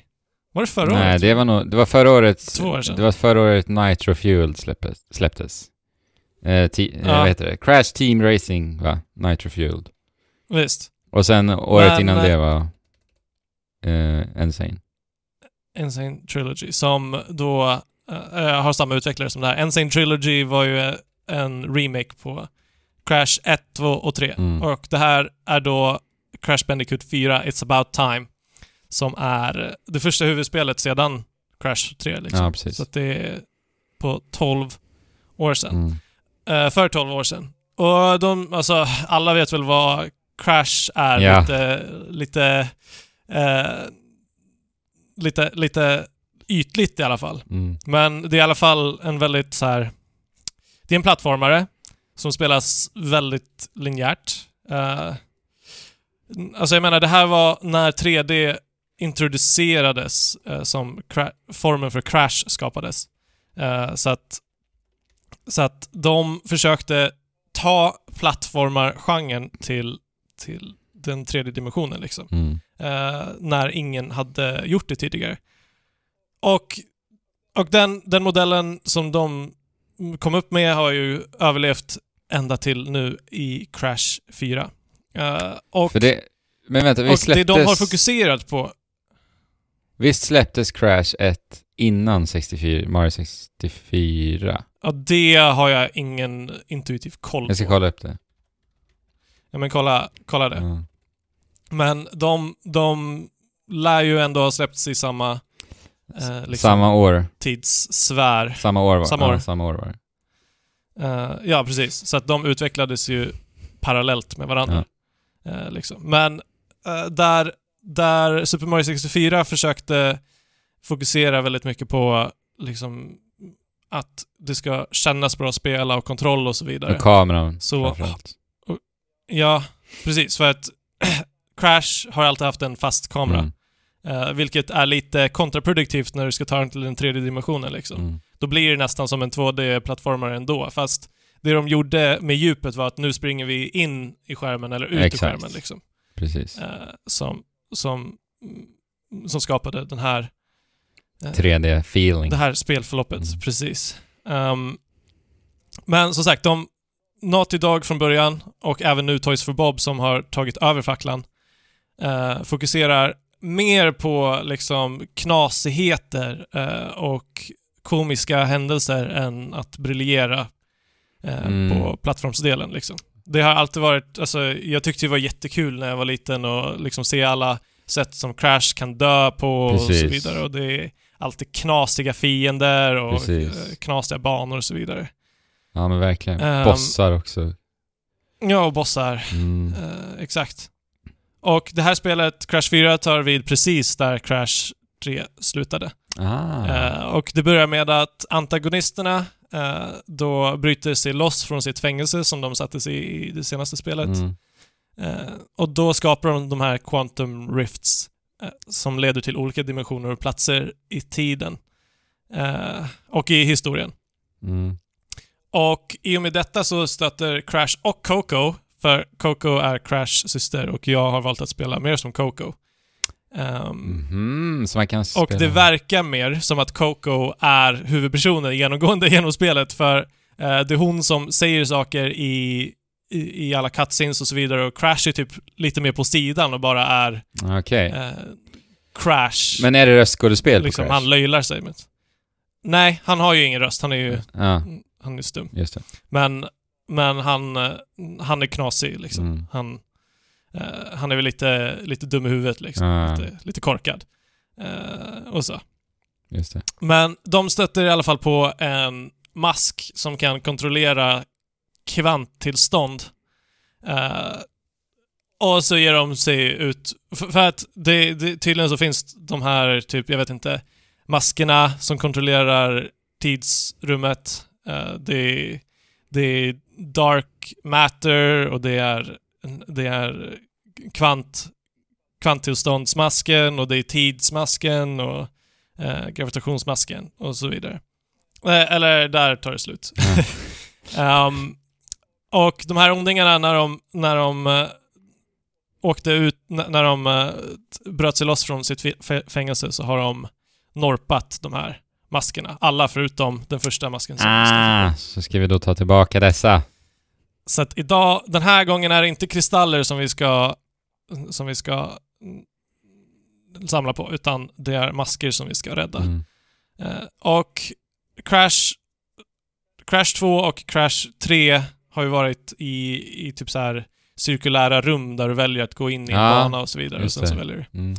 Var det förra året? Nej, det var, nog, det var förra året. Två år sedan. Det var förra året Nitro Fuel släpptes. släpptes. Eh, ti, ja. eh, vad heter det? Crash Team Racing, va? Nitro Fuel. Visst. Och sen året Men, innan det var eh, Insane. Insane Trilogy, som då eh, har samma utvecklare som det här. Insane Trilogy var ju en remake på Crash ett, två och tre. Mm. Och det här är då Crash Bandicoot fyra, It's About Time, som är det första huvudspelet sedan Crash tre. Liksom. Ja, precis. Så att det är på tolv år sedan. Mm. Uh, för tolv år sedan. Och de, alltså, alla vet väl vad Crash är. Ja. Lite, lite, uh, lite, lite ytligt i alla fall. Mm. Men det är i alla fall en väldigt så här... Det är en plattformare som spelas väldigt linjärt. Uh, alltså jag menar, det här var när tre D... introducerades eh, som cra- formen för Crash skapades. Eh, så att så att de försökte ta plattformar-genren till, till den tredje dimensionen liksom. Mm. Eh, när ingen hade gjort det tidigare. Och, och den, den modellen som de kom upp med har ju överlevt ända till nu i Crash fyra. Eh, och för det, men vänta, vi och släpptes... det de har fokuserat på. Visst släpptes Crash ett innan sextiofyra, Mario sextiofyra? Ja, det har jag ingen intuitiv koll på. Jag ska kolla upp det. Ja, men kolla, kolla det. Mm. Men de, de lär ju ändå ha släppts i samma... Eh, liksom, samma år. Tidssfär. Samma år var, samma år. Ja, samma år var. Uh, ja, precis. Så att de utvecklades ju parallellt med varandra. Ja. Uh, liksom. Men uh, där... Där Super Mario sextiofyra försökte fokusera väldigt mycket på liksom att det ska kännas bra att spela och kontroll och så vidare. Och kameran. Så, och, ja, precis. För att Crash har alltid haft en fast kamera. Mm. Eh, vilket är lite kontraproduktivt när du ska ta den till den tredje dimensionen. Liksom. Mm. Då blir det nästan som en två D-plattformare ändå. Fast det de gjorde med djupet var att nu springer vi in i skärmen eller ut. Exakt. I skärmen. Liksom. Precis. Eh, som... Som, som skapade den här eh, tre D-feeling. Det här spelförloppet, mm. precis. Um, men som sagt, de Naughty Dog från början och även nu Toys for Bob som har tagit över facklan eh, fokuserar mer på liksom knasigheter eh, och komiska händelser än att briljera eh, mm. på plattformsdelen liksom. Det har alltid varit, alltså, jag tyckte det var jättekul när jag var liten och liksom se alla sätt som Crash kan dö på. Precis. Och så vidare. Och det är alltid knasiga fiender och Precis. knasiga banor och så vidare. Ja, men verkligen. Um, bossar också. Ja, och bossar. Mm. Uh, exakt. Och det här spelet, Crash fyra, tar vid precis där Crash tre slutade. Ah. Uh, och det börjar med att antagonisterna Uh, då bryter sig loss från sitt fängelse som de sattes i i det senaste spelet. Mm. Uh, och då skapar de de här quantum rifts uh, som leder till olika dimensioner och platser i tiden uh, och i historien. Mm. Och i och med detta så stöter Crash och Coco, för Coco är Crashs syster och jag har valt att spela mer som Coco. Um, mm-hmm, så man kan spela. Och det verkar mer som att Coco är huvudpersonen genomgående genom spelet, för uh, det är hon som säger saker i, i, i alla cutscenes och så vidare, och Crash är typ lite mer på sidan och bara är okay. uh, Crash. Men är det röstskådespel liksom, på Crash? Han löjlar sig med. Nej, han har ju ingen röst, han är ju ah. han är stum. Just det. Men, men han, han är knasig liksom. Mm. Han Uh, han är väl lite, lite dum i huvudet liksom. uh. lite, lite korkad uh, och så. Just det. Men de stöter i alla fall på en mask som kan kontrollera kvanttillstånd, uh, och så ger de sig ut för, för att det, det, tydligen så finns de här typ, jag vet inte, maskerna som kontrollerar tidsrummet. uh, det, det är dark matter och det är det är kvant, kvanttillståndsmasken och det är tidsmasken och eh, gravitationsmasken och så vidare. Eh, eller där tar det slut. Mm. um, och de här ondingarna, när de, när de uh, åkte ut, när de uh, bröt sig loss från sitt f- fängelse, så har de norpat de här maskerna. Alla förutom den första masken. Som ah, så ska vi då ta tillbaka dessa. Så att idag, den här gången är det inte kristaller som vi ska som vi ska samla på, utan det är masker som vi ska rädda. Mm. Eh, och Crash Crash två och Crash tre har ju varit i, i typ så här cirkulära rum där du väljer att gå in i en ah, bana och så vidare, och sen så väljer du. Mm.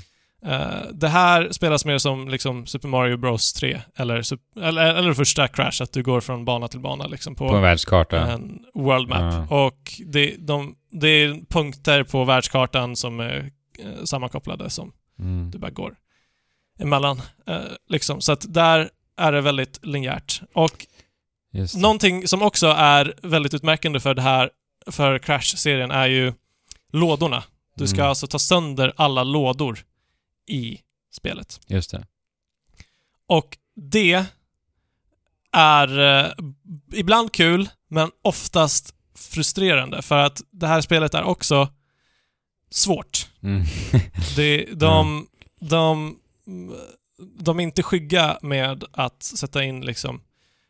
Eh, det här spelas mer som liksom Super Mario Bros tre eller, eller, eller första Crash, att du går från bana till bana liksom på, på en världskarta, en world map. Ja. Och det, de, det är punkter på världskartan som är eh, sammankopplade som mm. du bara går emellan eh, liksom. Så att där är det väldigt linjärt. Och just någonting som också är väldigt utmärkande för det här, för Crash-serien, är ju lådorna. Du ska mm. alltså ta sönder alla lådor i spelet. Just det. Och det är eh, ibland kul, men oftast frustrerande, för att det här spelet är också svårt. Mm. det, de, de, de är inte skygga med att sätta in liksom,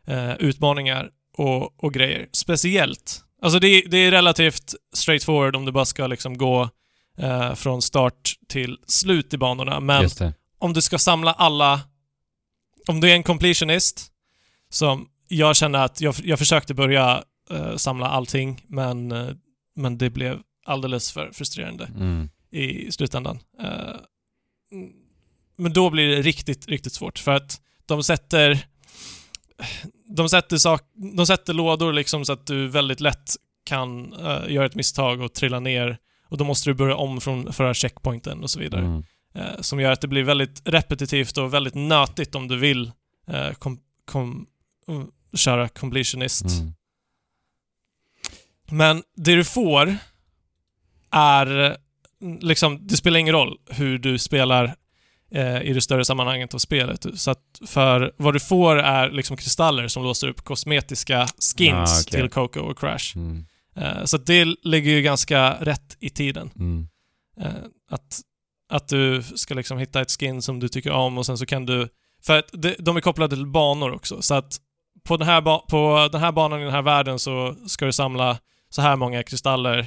eh, utmaningar och, och grejer. Speciellt. Alltså det, det är relativt straightforward om du bara ska liksom gå Uh, från start till slut i banorna, men om du ska samla alla, om du är en completionist, som jag känner att jag, jag försökte börja uh, samla allting, men, uh, men det blev alldeles för frustrerande mm. i slutändan. Uh, men då blir det riktigt, riktigt svårt, för att de sätter de sätter, sak, de sätter lådor liksom, så att du väldigt lätt kan uh, göra ett misstag och trilla ner. Och då måste du börja om från förra checkpointen och så vidare. Mm. Eh, som gör att det blir väldigt repetitivt och väldigt nötigt om du vill eh, kom, kom, um, köra completionist. Mm. Men det du får är liksom, det spelar ingen roll hur du spelar eh, i det större sammanhanget av spelet. Så att för vad du får är liksom kristaller som låser upp kosmetiska skins ah, okay. till Coco och Crash. Mm. Så det ligger ju ganska rätt i tiden. Mm. Att, att du ska liksom hitta ett skin som du tycker om, och sen så kan du... För att de är kopplade till banor också. Så att på den här, ba- på den här banan i den här världen så ska du samla så här många kristaller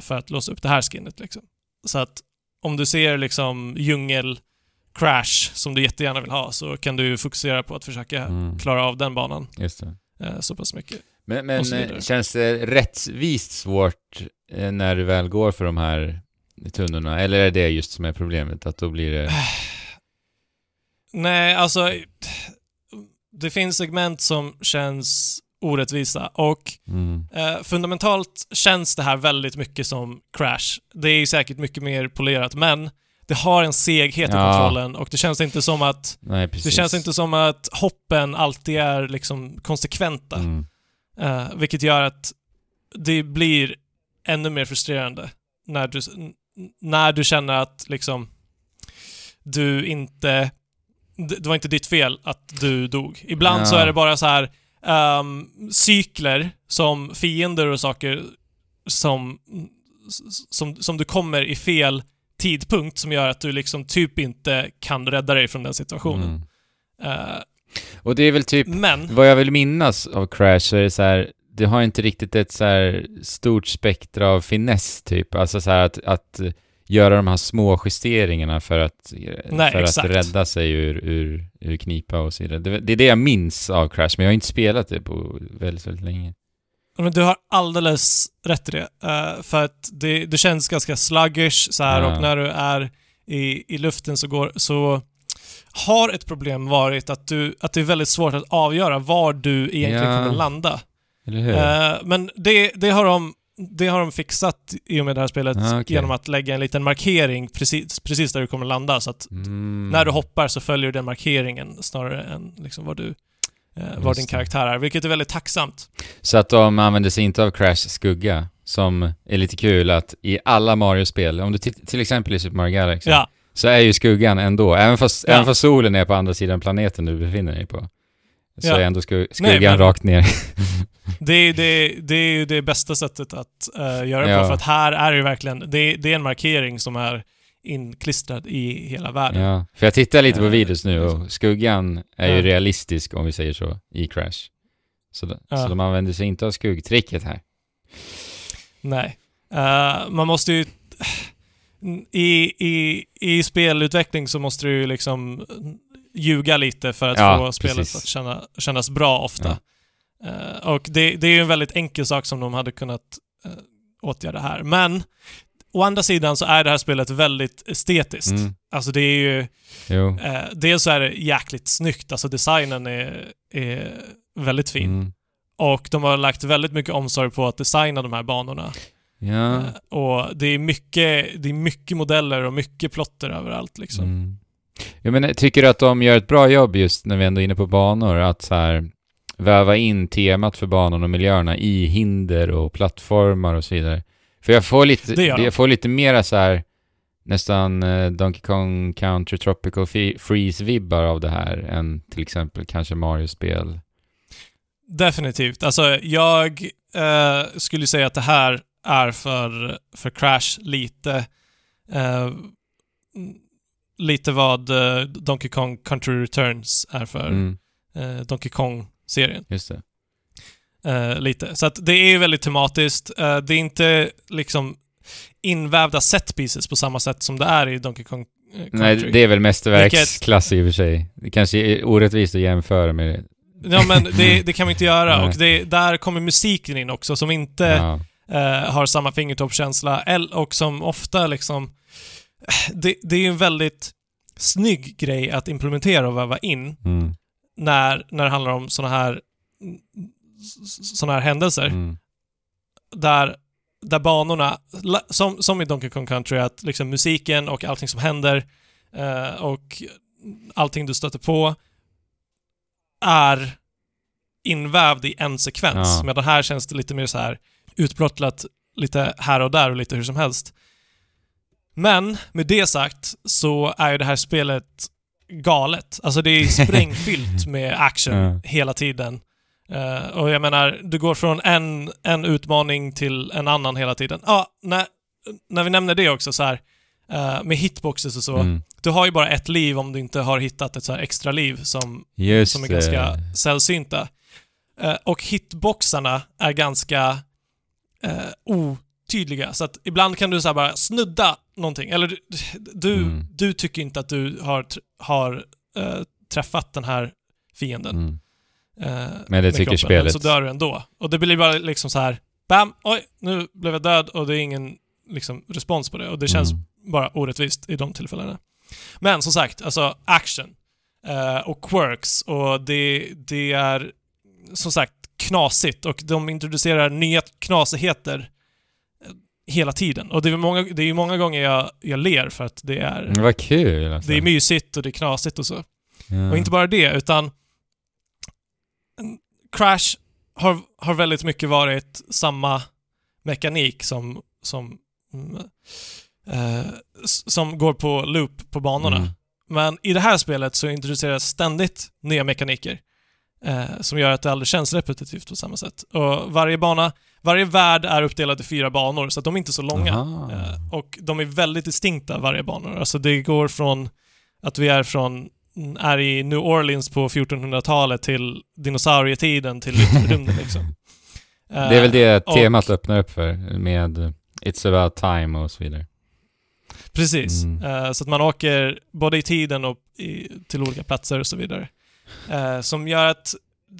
för att låsa upp det här skinnet. Liksom. Så att om du ser liksom djungel-crash som du jättegärna vill ha, så kan du fokusera på att försöka mm. klara av den banan. Just det. Så pass mycket. Men, men känns det rättvist svårt när du väl går för de här tunnorna? Eller är det just som är problemet? Att då blir det... Nej, alltså... Det finns segment som känns orättvisa. Och mm. eh, fundamentalt känns det här väldigt mycket som Crash. Det är säkert mycket mer polerat, men det har en seghet i ja. kontrollen, och det känns inte som att Nej, det känns inte som att hoppen alltid är liksom konsekventa. Mm. Uh, vilket gör att det blir ännu mer frustrerande när du när du känner att liksom du inte det var inte ditt fel att du dog. Ibland ja. så är det bara så här um, cykler som fiender och saker som som som du kommer i fel tidpunkt som gör att du liksom typ inte kan rädda dig från den situationen. Mm. Uh, och det är väl typ men, vad jag vill minnas av Crash så är det så här, det har inte riktigt ett så här stort spektra av finess typ, alltså så här att, att göra de här små justeringarna för att, nej, för att rädda sig ur, ur, ur knipa och så vidare. Det, det är det jag minns av Crash, men jag har inte spelat det på väldigt, väldigt länge. Men du har alldeles rätt i det. Uh, för att det, det känns ganska sluggish så här, ja. och när du är i, i luften så, går, så har ett problem varit att, du, att det är väldigt svårt att avgöra var du egentligen ja. kommer landa. Eller hur? Uh, men det, det har de Det har de fixat i och med det här spelet ah, okay. genom att lägga en liten markering precis, precis där du kommer landa. Så att mm. när du hoppar så följer den markeringen snarare än liksom vad du, eh, var din karaktär är. Vilket är väldigt tacksamt. Så att de använder sig inte av Crash skugga, som är lite kul att i alla Mario-spel, om du t- till exempel i Super Mario Galaxy, ja. så är ju skuggan ändå. Även fast, ja. även fast solen är på andra sidan planeten du befinner dig på. Så ja. är ändå skuggan Nej, men... rakt ner. Det är ju det, det, är det bästa sättet att uh, göra ja. på, för att här är det verkligen det, det är en markering som är inklistrad i hela världen. Ja. För jag tittar lite på uh, videos nu och skuggan är ja. ju realistisk, om vi säger så, i Crash. Så, ja. så de använder sig inte av skuggtricket här. Nej. Uh, man måste ju i, i, i spelutveckling så måste du ju liksom ljuga lite för att ja, få spelet precis. att känna, kännas bra ofta. Ja. Uh, och det, det är ju en väldigt enkel sak som de hade kunnat uh, åtgärda här. Men å andra sidan så är det här spelet väldigt estetiskt. Mm. Alltså det är ju uh, dels så är det jäkligt snyggt. Alltså designen är, är väldigt fin. Mm. Och de har lagt väldigt mycket omsorg på att designa de här banorna. Ja. Uh, och det är, mycket, det är mycket modeller och mycket plotter överallt liksom. Mm. Jag menar, tycker du att de gör ett bra jobb just när vi ändå är inne på banor att så här väva in temat för banan och miljöerna i hinder och plattformar och så vidare. För jag får lite, det jag får lite mera så här nästan Donkey Kong Country Tropical Freeze-vibbar av det här än till exempel kanske Mario-spel. Definitivt. Alltså jag eh, skulle säga att det här är för, för Crash lite eh, lite vad eh, Donkey Kong Country Returns är för mm. eh, Donkey Kong serien. Just det. Uh, lite. Så att det är ju väldigt tematiskt. Uh, det är inte liksom invävda set pieces på samma sätt som det är i Donkey Kong Country. Nej, det är väl mästerverksklass i och för sig. Det kanske är orättvist att jämföra med det. Ja, men det, det kan vi inte göra. Och det, där kommer musiken in också som inte ja. uh, har samma fingertoppskänsla och som ofta liksom det, det är ju en väldigt snygg grej att implementera och väva in. Mm. När, när det handlar om såna här såna här händelser mm. där, där banorna som, som i Donkey Kong Country att liksom musiken och allting som händer eh, och allting du stöter på är invävd i en sekvens ja. medan här känns det lite mer så här utplottlat lite här och där och lite hur som helst. Men med det sagt så är ju det här spelet galet. Alltså det är sprängfyllt med action ja. hela tiden. Uh, och jag menar, du går från en, en utmaning till en annan hela tiden. Ja, ah, när, när vi nämner det också så här, uh, med hitboxes och så. Mm. Du har ju bara ett liv om du inte har hittat ett så här extra liv som, som är ganska det. sällsynta. Uh, och hitboxarna är ganska uh, otydliga. Så att ibland kan du så här bara snudda någonting. Eller du, du, mm. du tycker inte att du har, har äh, träffat den här fienden. Mm. Äh, Men det tycker kroppen. spelet. Så dör du ändå. Och det blir bara liksom så här bam, oj, nu blev jag död och det är ingen liksom, respons på det. Och det känns mm. bara orättvist i de tillfällena. Men som sagt, alltså action äh, och quirks och det, det är som sagt knasigt och de introducerar nya knasigheter hela tiden. Och det är många, det är många gånger jag, jag ler för att det är... Vad kul! Alltså. Det är mysigt och det är knasigt och så. Ja. Och inte bara det, utan... Crash har, har väldigt mycket varit samma mekanik som... som Uh, som går på loop på banorna. Mm. Men i det här spelet så introduceras ständigt nya mekaniker uh, som gör att det aldrig känns repetitivt på samma sätt. Och varje bana, varje värld är uppdelad i fyra banor, så att de är inte så långa. Uh, och de är väldigt distinkta, varje banor. Alltså det går från att vi är från är i New Orleans på fjortonhundratalet till dinosaurietiden till rymden liksom. Uh, det är väl det temat och, öppnar upp för med It's about time och så vidare. Precis, mm. uh, så att man åker både i tiden och i, till olika platser och så vidare. Uh, som gör att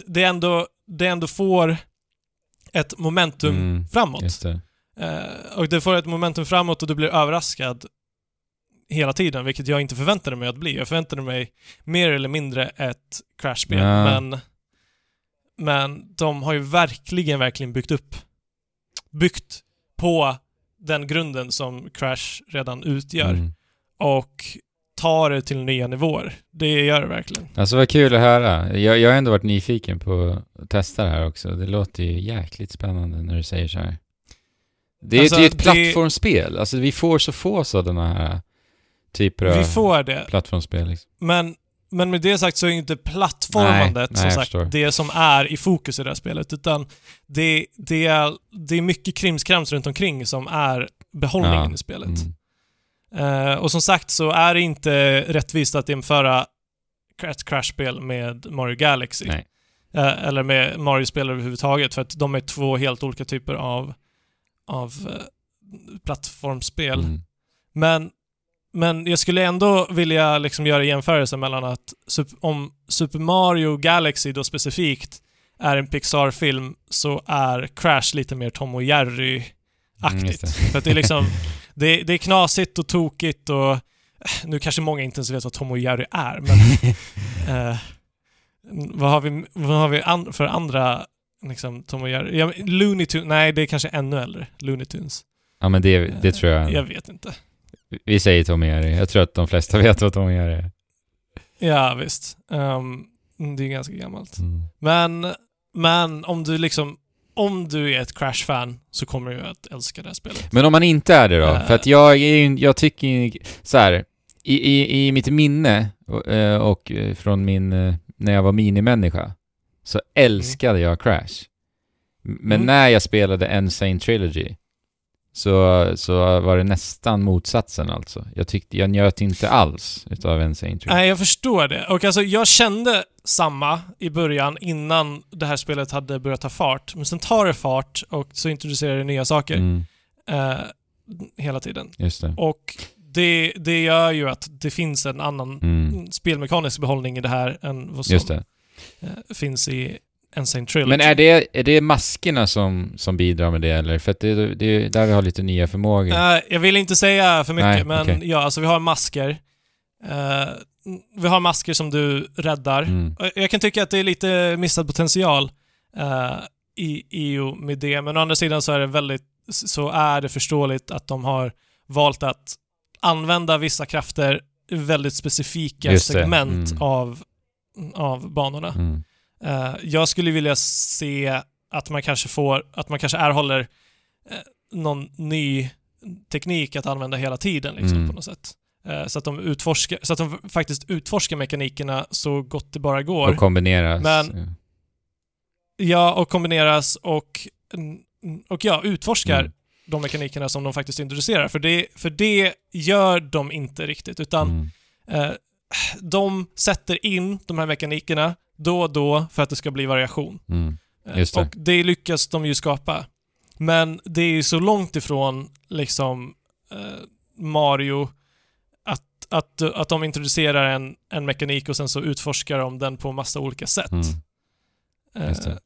det ändå, det ändå får ett momentum mm. framåt. Just det. Uh, och det får ett momentum framåt och du blir överraskad hela tiden, vilket jag inte förväntade mig att bli. Jag förväntade mig mer eller mindre ett Crash-spel. Ja. Men, men de har ju verkligen, verkligen byggt upp, byggt på den grunden som Crash redan utgör mm. och tar det till nya nivåer. Det gör det verkligen. Alltså vad kul att höra. Jag, jag har ändå varit nyfiken på att testa det här också. Det låter ju jäkligt spännande när du säger så här. Det är alltså, ju ett, det är ett plattformsspel. Alltså vi får så få sådana här typer av vi får det. plattformsspel. Liksom. Men, men med det sagt så är inte plattformandet nej, nej, som sagt, det som är i fokus i det här spelet, utan det, det, är, det är mycket krimskrams runt omkring som är behållningen ja. i spelet. Mm. Uh, och som sagt så är det inte rättvist att jämföra ett Crash-spel med Mario Galaxy uh, eller med Mario-spel överhuvudtaget, för att de är två helt olika typer av, av uh, plattformsspel. Mm. Men Men jag skulle ändå vilja liksom göra jämförelse mellan att om Super Mario Galaxy då specifikt är en Pixar-film, så är Crash lite mer Tom och Jerry-aktigt. Mm, för att det är liksom det, det är knasigt och tokigt, och nu kanske många inte ens vet vad Tom och Jerry är, men eh, vad har vi, vad har vi an- för andra liksom Tom och Jerry? Ja, Looney Tunes, nej det är kanske ännu äldre. Looney Tunes. Ja men det, det tror jag. Jag vet inte. Vi säger Tom och Jerry. Jag tror att de flesta vet vad Tom och Jerry är. Ja, visst. Um, det är ganska gammalt. Mm. Men, men om du liksom om du är ett Crash-fan så kommer du att älska det här spelet. Men om man inte är det då? Uh, för att jag, är, jag tycker så här, i, i, i mitt minne och, och från min när jag var minimänniska så älskade mm. jag Crash. Men mm. när jag spelade Insane Trilogy Så, så var det nästan motsatsen alltså. Jag tyckte jag njöt inte alls utav ens intro. Nej, jag förstår det. Och alltså jag kände samma i början innan det här spelet hade börjat ta fart. Men sen tar det fart och så introducerar det nya saker mm. eh, hela tiden. Just det. Och det, det gör ju att det finns en annan mm. spelmekanisk behållning i det här än vad som eh, finns i Insane Trilogy. Men är det, är det maskerna som, som bidrar med det, eller? För att det, det är där vi har lite nya förmågor. Uh, jag vill inte säga för mycket. Nej, men okay. ja, alltså vi har masker. Uh, vi har masker som du räddar. Mm. Jag kan tycka att det är lite missad potential uh, i E U med det. Men å andra sidan så är det väldigt så är det förståeligt att de har valt att använda vissa krafter i väldigt specifika segment mm. av, av banorna. Mm. Uh, jag skulle vilja se att man kanske får att man kanske erhåller uh, någon ny teknik att använda hela tiden liksom, mm. på något sätt. Uh, så att de utforskar så att de faktiskt utforskar mekanikerna så gott det bara går. Och kombineras. Men, ja, och kombineras och och ja, utforskar mm. de mekanikerna som de faktiskt introducerar, för det för det gör de inte riktigt, utan mm. uh, de sätter in de här mekanikerna då och då för att det ska bli variation. Mm, just det. Och det lyckas de ju skapa. Men det är ju så långt ifrån liksom eh, Mario att, att, att de introducerar en, en mekanik och sen så utforskar de den på massa olika sätt. Mm. Just det. Eh,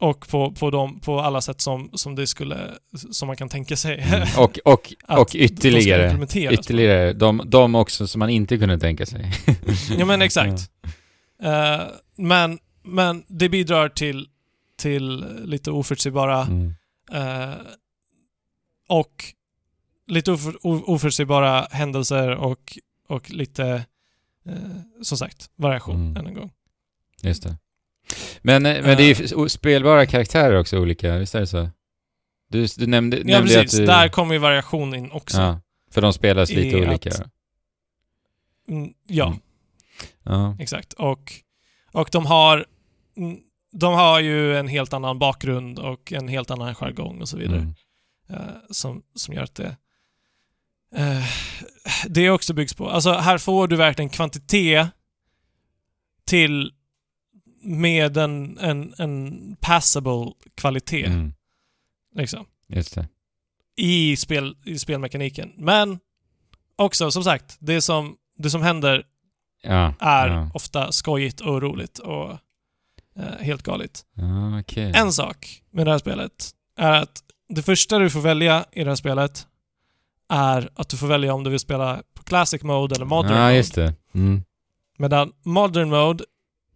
och på, på, de, på alla sätt som, som, det skulle, som man kan tänka sig. Mm. Och, och, och ytterligare, ytterligare de, de också som man inte kunde tänka sig. Ja, men exakt. Ja. Uh, men, men det bidrar till, till lite oförutsägbara mm. uh, och lite of- oförutsägbara händelser och, och lite eh, som sagt, variation mm. än en gång. Just det. Men, men uh, det är ju spelbara karaktärer också olika, visst är det så? Du, du nämnde, ja, nämnde precis. Att du... Där kommer ju variation in också. Ja, för de spelas lite olika. Att... Mm, ja. Mm. ja, exakt. Och, och de har de har ju en helt annan bakgrund och en helt annan jargong och så vidare. Mm. Uh, som, som gör att det uh, det också byggs på. Alltså här får du verkligen kvantitet till med en, en, en passable kvalitet. Mm. Liksom. Just det. I, spel, I spelmekaniken. Men också, som sagt, det som, det som händer ja, är ja. ofta skojigt och roligt och eh, helt galet. Ja, okay. En sak med det här spelet är att det första du får välja i det här spelet är att du får välja om du vill spela på Classic Mode eller Modern ja, Mode. Just det. Mm. Medan Modern Mode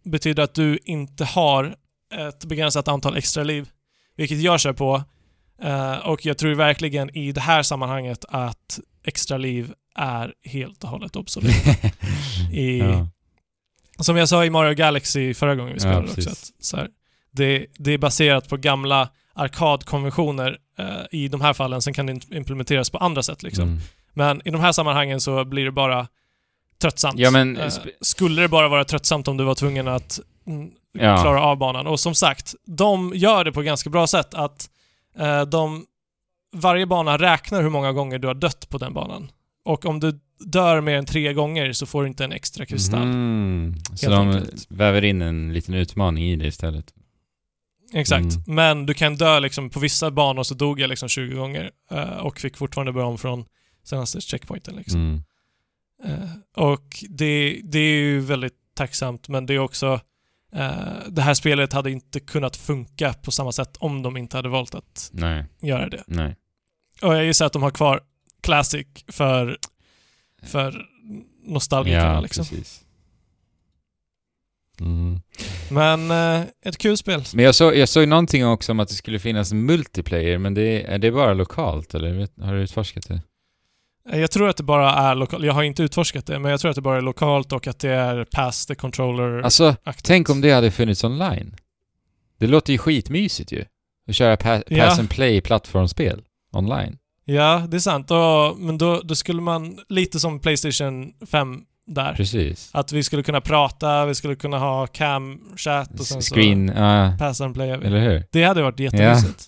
betyder att du inte har ett begränsat antal extra liv, vilket jag kör på. Uh, och jag tror verkligen i det här sammanhanget att extra liv är helt och hållet obsolet. I, ja. Som jag sa i Mario Galaxy förra gången vi spelade ja, också. Att, så här, det, det är baserat på gamla arkadkonventioner uh, i de här fallen. Sen kan det implementeras på andra sätt. Liksom. Mm. Men i de här sammanhangen så blir det bara tröttsamt. Ja, men... uh, skulle det bara vara tröttsamt om du var tvungen att mm, ja. klara av banan. Och som sagt, de gör det på ganska bra sätt att De, varje bana räknar hur många gånger du har dött på den banan. Och om du dör mer än tre gånger så får du inte en extra kristall. Mm. Så de enkelt. väver in en liten utmaning i det istället. Exakt. Mm. Men du kan dö liksom, på vissa banor så dog jag liksom tjugo gånger. Och fick fortfarande börja om från senaste checkpointen. Liksom. Mm. Och det, det är ju väldigt tacksamt. Men det är också... Uh, det här spelet hade inte kunnat funka på samma sätt om de inte hade valt att Nej. göra det. Nej. Och jag gissar att de har kvar Classic för, för nostalgikerna. Ja, liksom. Precis. Mm. Men uh, ett kul spel. Men jag såg, jag såg någonting också om att det skulle finnas multiplayer, men det, är det bara lokalt? Eller har du utforskat det? Jag tror att det bara är lokalt. Jag har inte utforskat det, men jag tror att det bara är lokalt och att det är past the controller. Alltså, tänk om det hade funnits online. Det låter ju skitmysigt ju. Att köra pa- ja. pass and play plattformspel online. Ja, det är sant. Och, men då, då skulle man, lite som PlayStation fem där. Precis. Att vi skulle kunna prata, vi skulle kunna ha cam-chat och sen Screen, så uh, pass and play. Eller hur? Det hade varit jättemysigt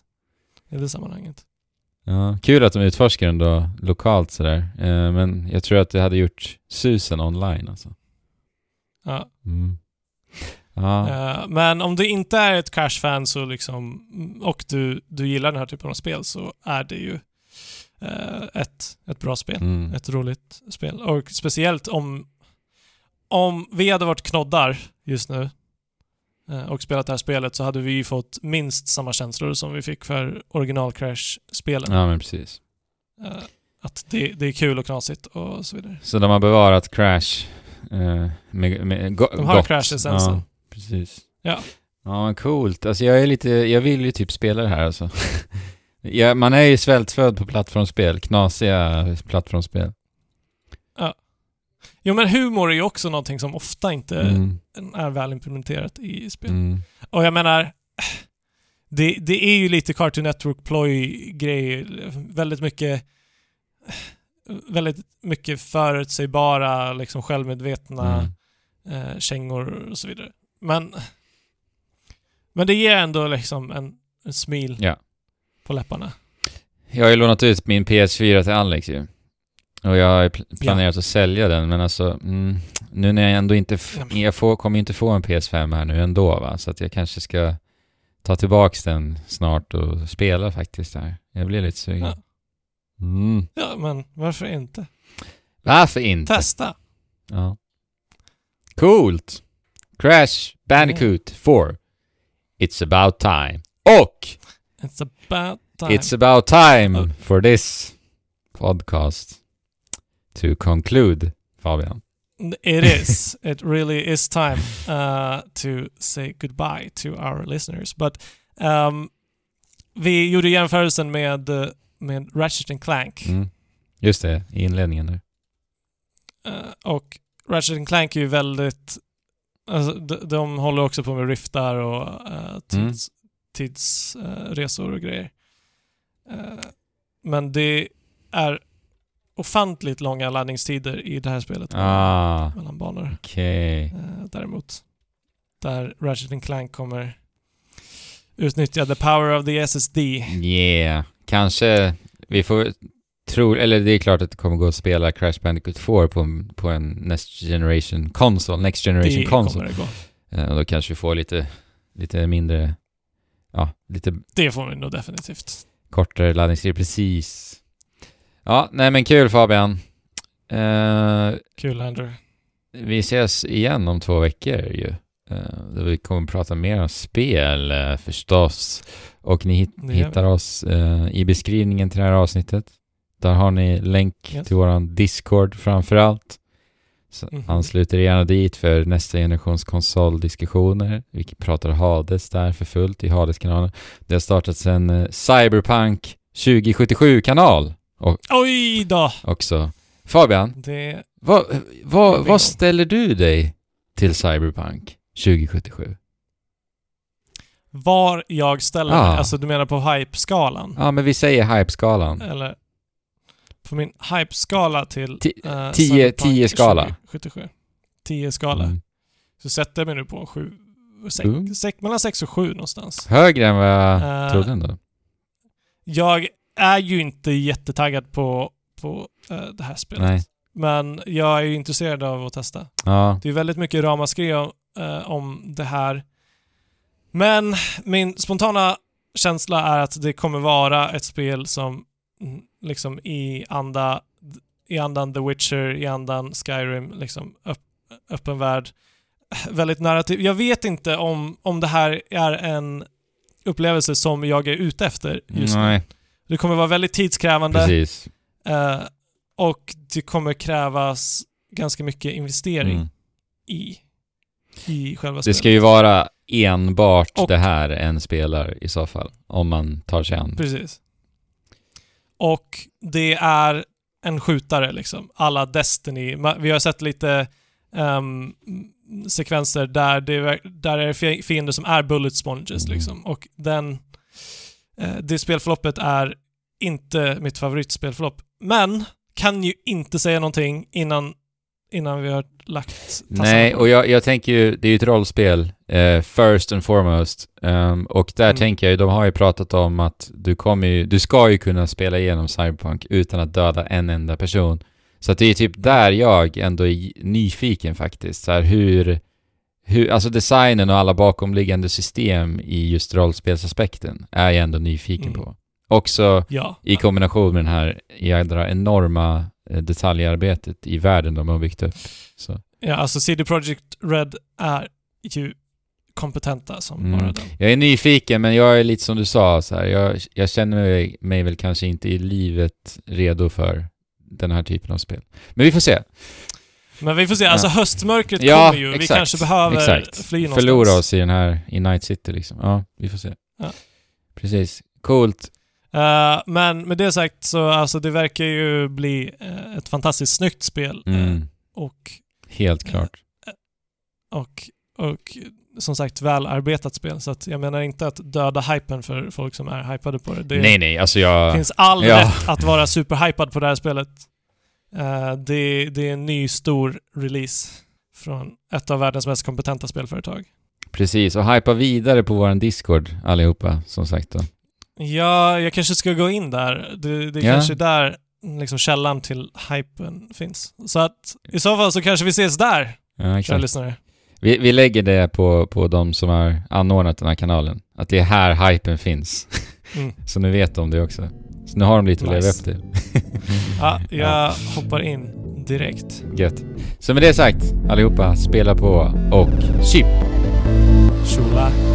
ja. i det sammanhanget. Ja, kul att de utforskar ändå lokalt sådär. Eh, men jag tror att det hade gjort susen online alltså. Ja. Mm. ja. Eh, men om du inte är ett Crash-fan så liksom, och du, du gillar den här typen av spel så är det ju eh, ett, ett bra spel. Mm. Ett roligt spel. Och speciellt om, om vi hade varit knoddar just nu och spelat det här spelet så hade vi ju fått minst samma känslor som vi fick för original Crash-spelen. Ja, men precis. Att det, det är kul och knasigt och så vidare. Så de har bevarat Crash eh, med, med go- De har gott. Crash-essensen. Ja, precis. Ja, ja coolt. Alltså jag, är lite, jag vill ju typ spela det här alltså. ja, man är ju svältfödd på plattformsspel. Knasiga plattformsspel. Ja. Jo, men humor är ju också någonting som ofta inte mm. är väl implementerat i spel. Mm. Och jag menar, det, det är ju lite Cartoon Network-ploj-grejer. Väldigt mycket väldigt mycket förutsägbara, liksom självmedvetna mm. eh, kängor och så vidare. Men, men det ger ändå liksom en, en smil ja. på läpparna. Jag har ju lånat ut min P S fyra till Alex ju. Och jag har planerat ja. att sälja den. Men alltså, mm, nu när jag ändå inte... F- jag får, kommer inte få en P S fem här nu ändå, va? Så att jag kanske ska ta tillbaka den snart och spela faktiskt där. Jag blir lite sugen. Ja. Mm. ja, men varför inte? Varför inte? Testa! Ja. Coolt! Crash Bandicoot four. It's about time. Och! It's about time. It's about time oh. for this podcast. To conclude, Fabian. It is. It really is time uh, to say goodbye to our listeners. But um, vi gjorde jämförelsen med, med Ratchet and Clank. Mm. Just det, i inledningen nu. Uh, och Ratchet and Clank är ju väldigt... Alltså, de, de håller också på med riftar och uh, tids, mm. tidsresor uh, och grejer. Uh, men det är ofantligt långa laddningstider i det här spelet. Ah, mellan banor. Okay. Uh, däremot, där Ratchet and Clank kommer utnyttja the power of the S S D. Yeah, kanske vi får... Tror, eller det är klart att det kommer gå att spela Crash Bandicoot four på, på en next generation console, next generation det console. Det och då kanske vi får lite lite mindre, ja, lite. Det får vi nog definitivt. Kortare laddningstid, precis. Ja, nej men kul Fabian. Uh, kul Andrew. Vi ses igen om två veckor ju. Uh, då vi kommer prata mer om spel uh, förstås. Och ni hit, hittar vi. oss uh, i beskrivningen till det här avsnittet. Där har ni länk yes. till våran Discord framförallt. Så mm-hmm. ansluter gärna dit för nästa generations konsoldiskussioner. Vi pratar Hades där för fullt i Hades-kanalen. Det har startats en eh, Cyberpunk tjugo sjuttiosju-kanal. Och, Oj då! Också. Fabian, det... vad va, va ställer du dig till Cyberpunk tjugo sjuttiosju? Var jag ställer ah. mig? Alltså du menar på hype-skalan? Ja, men vi säger hype-skalan. Eller... På min hype-skala till... tio-skala. tio, tio tjugosjuttiosju. tio-skala. Mm. Så sätter jag mig nu på sju, sex, mm. sex, mellan sex och sju någonstans. Högre än vad jag uh, trodde ändå. Jag är ju inte jättetaggad på, på uh, det här spelet. Nej. Men jag är ju intresserad av att testa. Ja. Det är väldigt mycket ramaskri om, uh, om det här. Men min spontana känsla är att det kommer vara ett spel som... liksom i anda i andan The Witcher, i andan Skyrim, liksom öpp, öppen värld, väldigt narrativ. Jag vet inte om, om det här är en upplevelse som jag är ute efter just Nej. nu. Det kommer vara väldigt tidskrävande eh, och det kommer krävas ganska mycket investering mm. i, i själva spelet. Det ska ju vara enbart och, det här en spelar i så fall, om man tar sig an. Precis. Och det är en skjutare liksom, alla Destiny. Vi har sett lite um, sekvenser där det där är fiender som är bullet sponges mm. liksom. Och den uh, det spelfloppet är inte mitt favoritspelflopp, men kan ju inte säga någonting innan innan vi har lagt tassarna. Nej, och jag jag tänker ju det är ju ett rollspel uh, first and foremost um, och där mm. tänker jag ju de har ju pratat om att du kommer ju, du ska ju kunna spela igenom Cyberpunk utan att döda en enda person. Så att det är typ där jag ändå är nyfiken faktiskt så här, hur hur alltså designen och alla bakomliggande system i just rollspelsaspekten är jag ändå nyfiken mm. på. Också ja. i kombination med den här jädra enorma detaljarbetet i världen de har byggt upp. Så. Ja, alltså C D Projekt Red är ju kompetenta som mm. bara den. Jag är nyfiken, men jag är lite som du sa så här, jag, jag känner mig, mig väl kanske inte i livet redo för den här typen av spel. Men vi får se. Men vi får se, alltså ja. höstmörkret ja, kommer ju. Exakt, vi kanske behöver exakt. fly någonstans. Förlora oss i den här, i Night City liksom. Ja, vi får se. Ja. Precis. Coolt. Uh, men med det sagt så alltså, det verkar ju bli uh, ett fantastiskt snyggt spel mm. uh, och helt klart uh, och, och som sagt välarbetat spel, så att jag menar inte att döda hypen för folk som är hypade på det, det nej, nej, alltså jag... finns all ja. rätt att vara superhypad på det här spelet. uh, det, det är en ny stor release från ett av världens mest kompetenta spelföretag. Precis, och hypa vidare på våran Discord allihopa som sagt då. Ja, jag kanske ska gå in där. Det, det är yeah. kanske där liksom källan till hypen finns. Så att i så fall så kanske vi ses där. Ja, exakt. Vi, vi lägger det på, på de som har anordnat den här kanalen. Att det är här hypen finns. Mm. Så nu vet de det också. Så nu har de lite nice. att leva upp till. Ja, jag hoppar in direkt. Gött. Så med det sagt, allihopa, spela på och chip. Chula.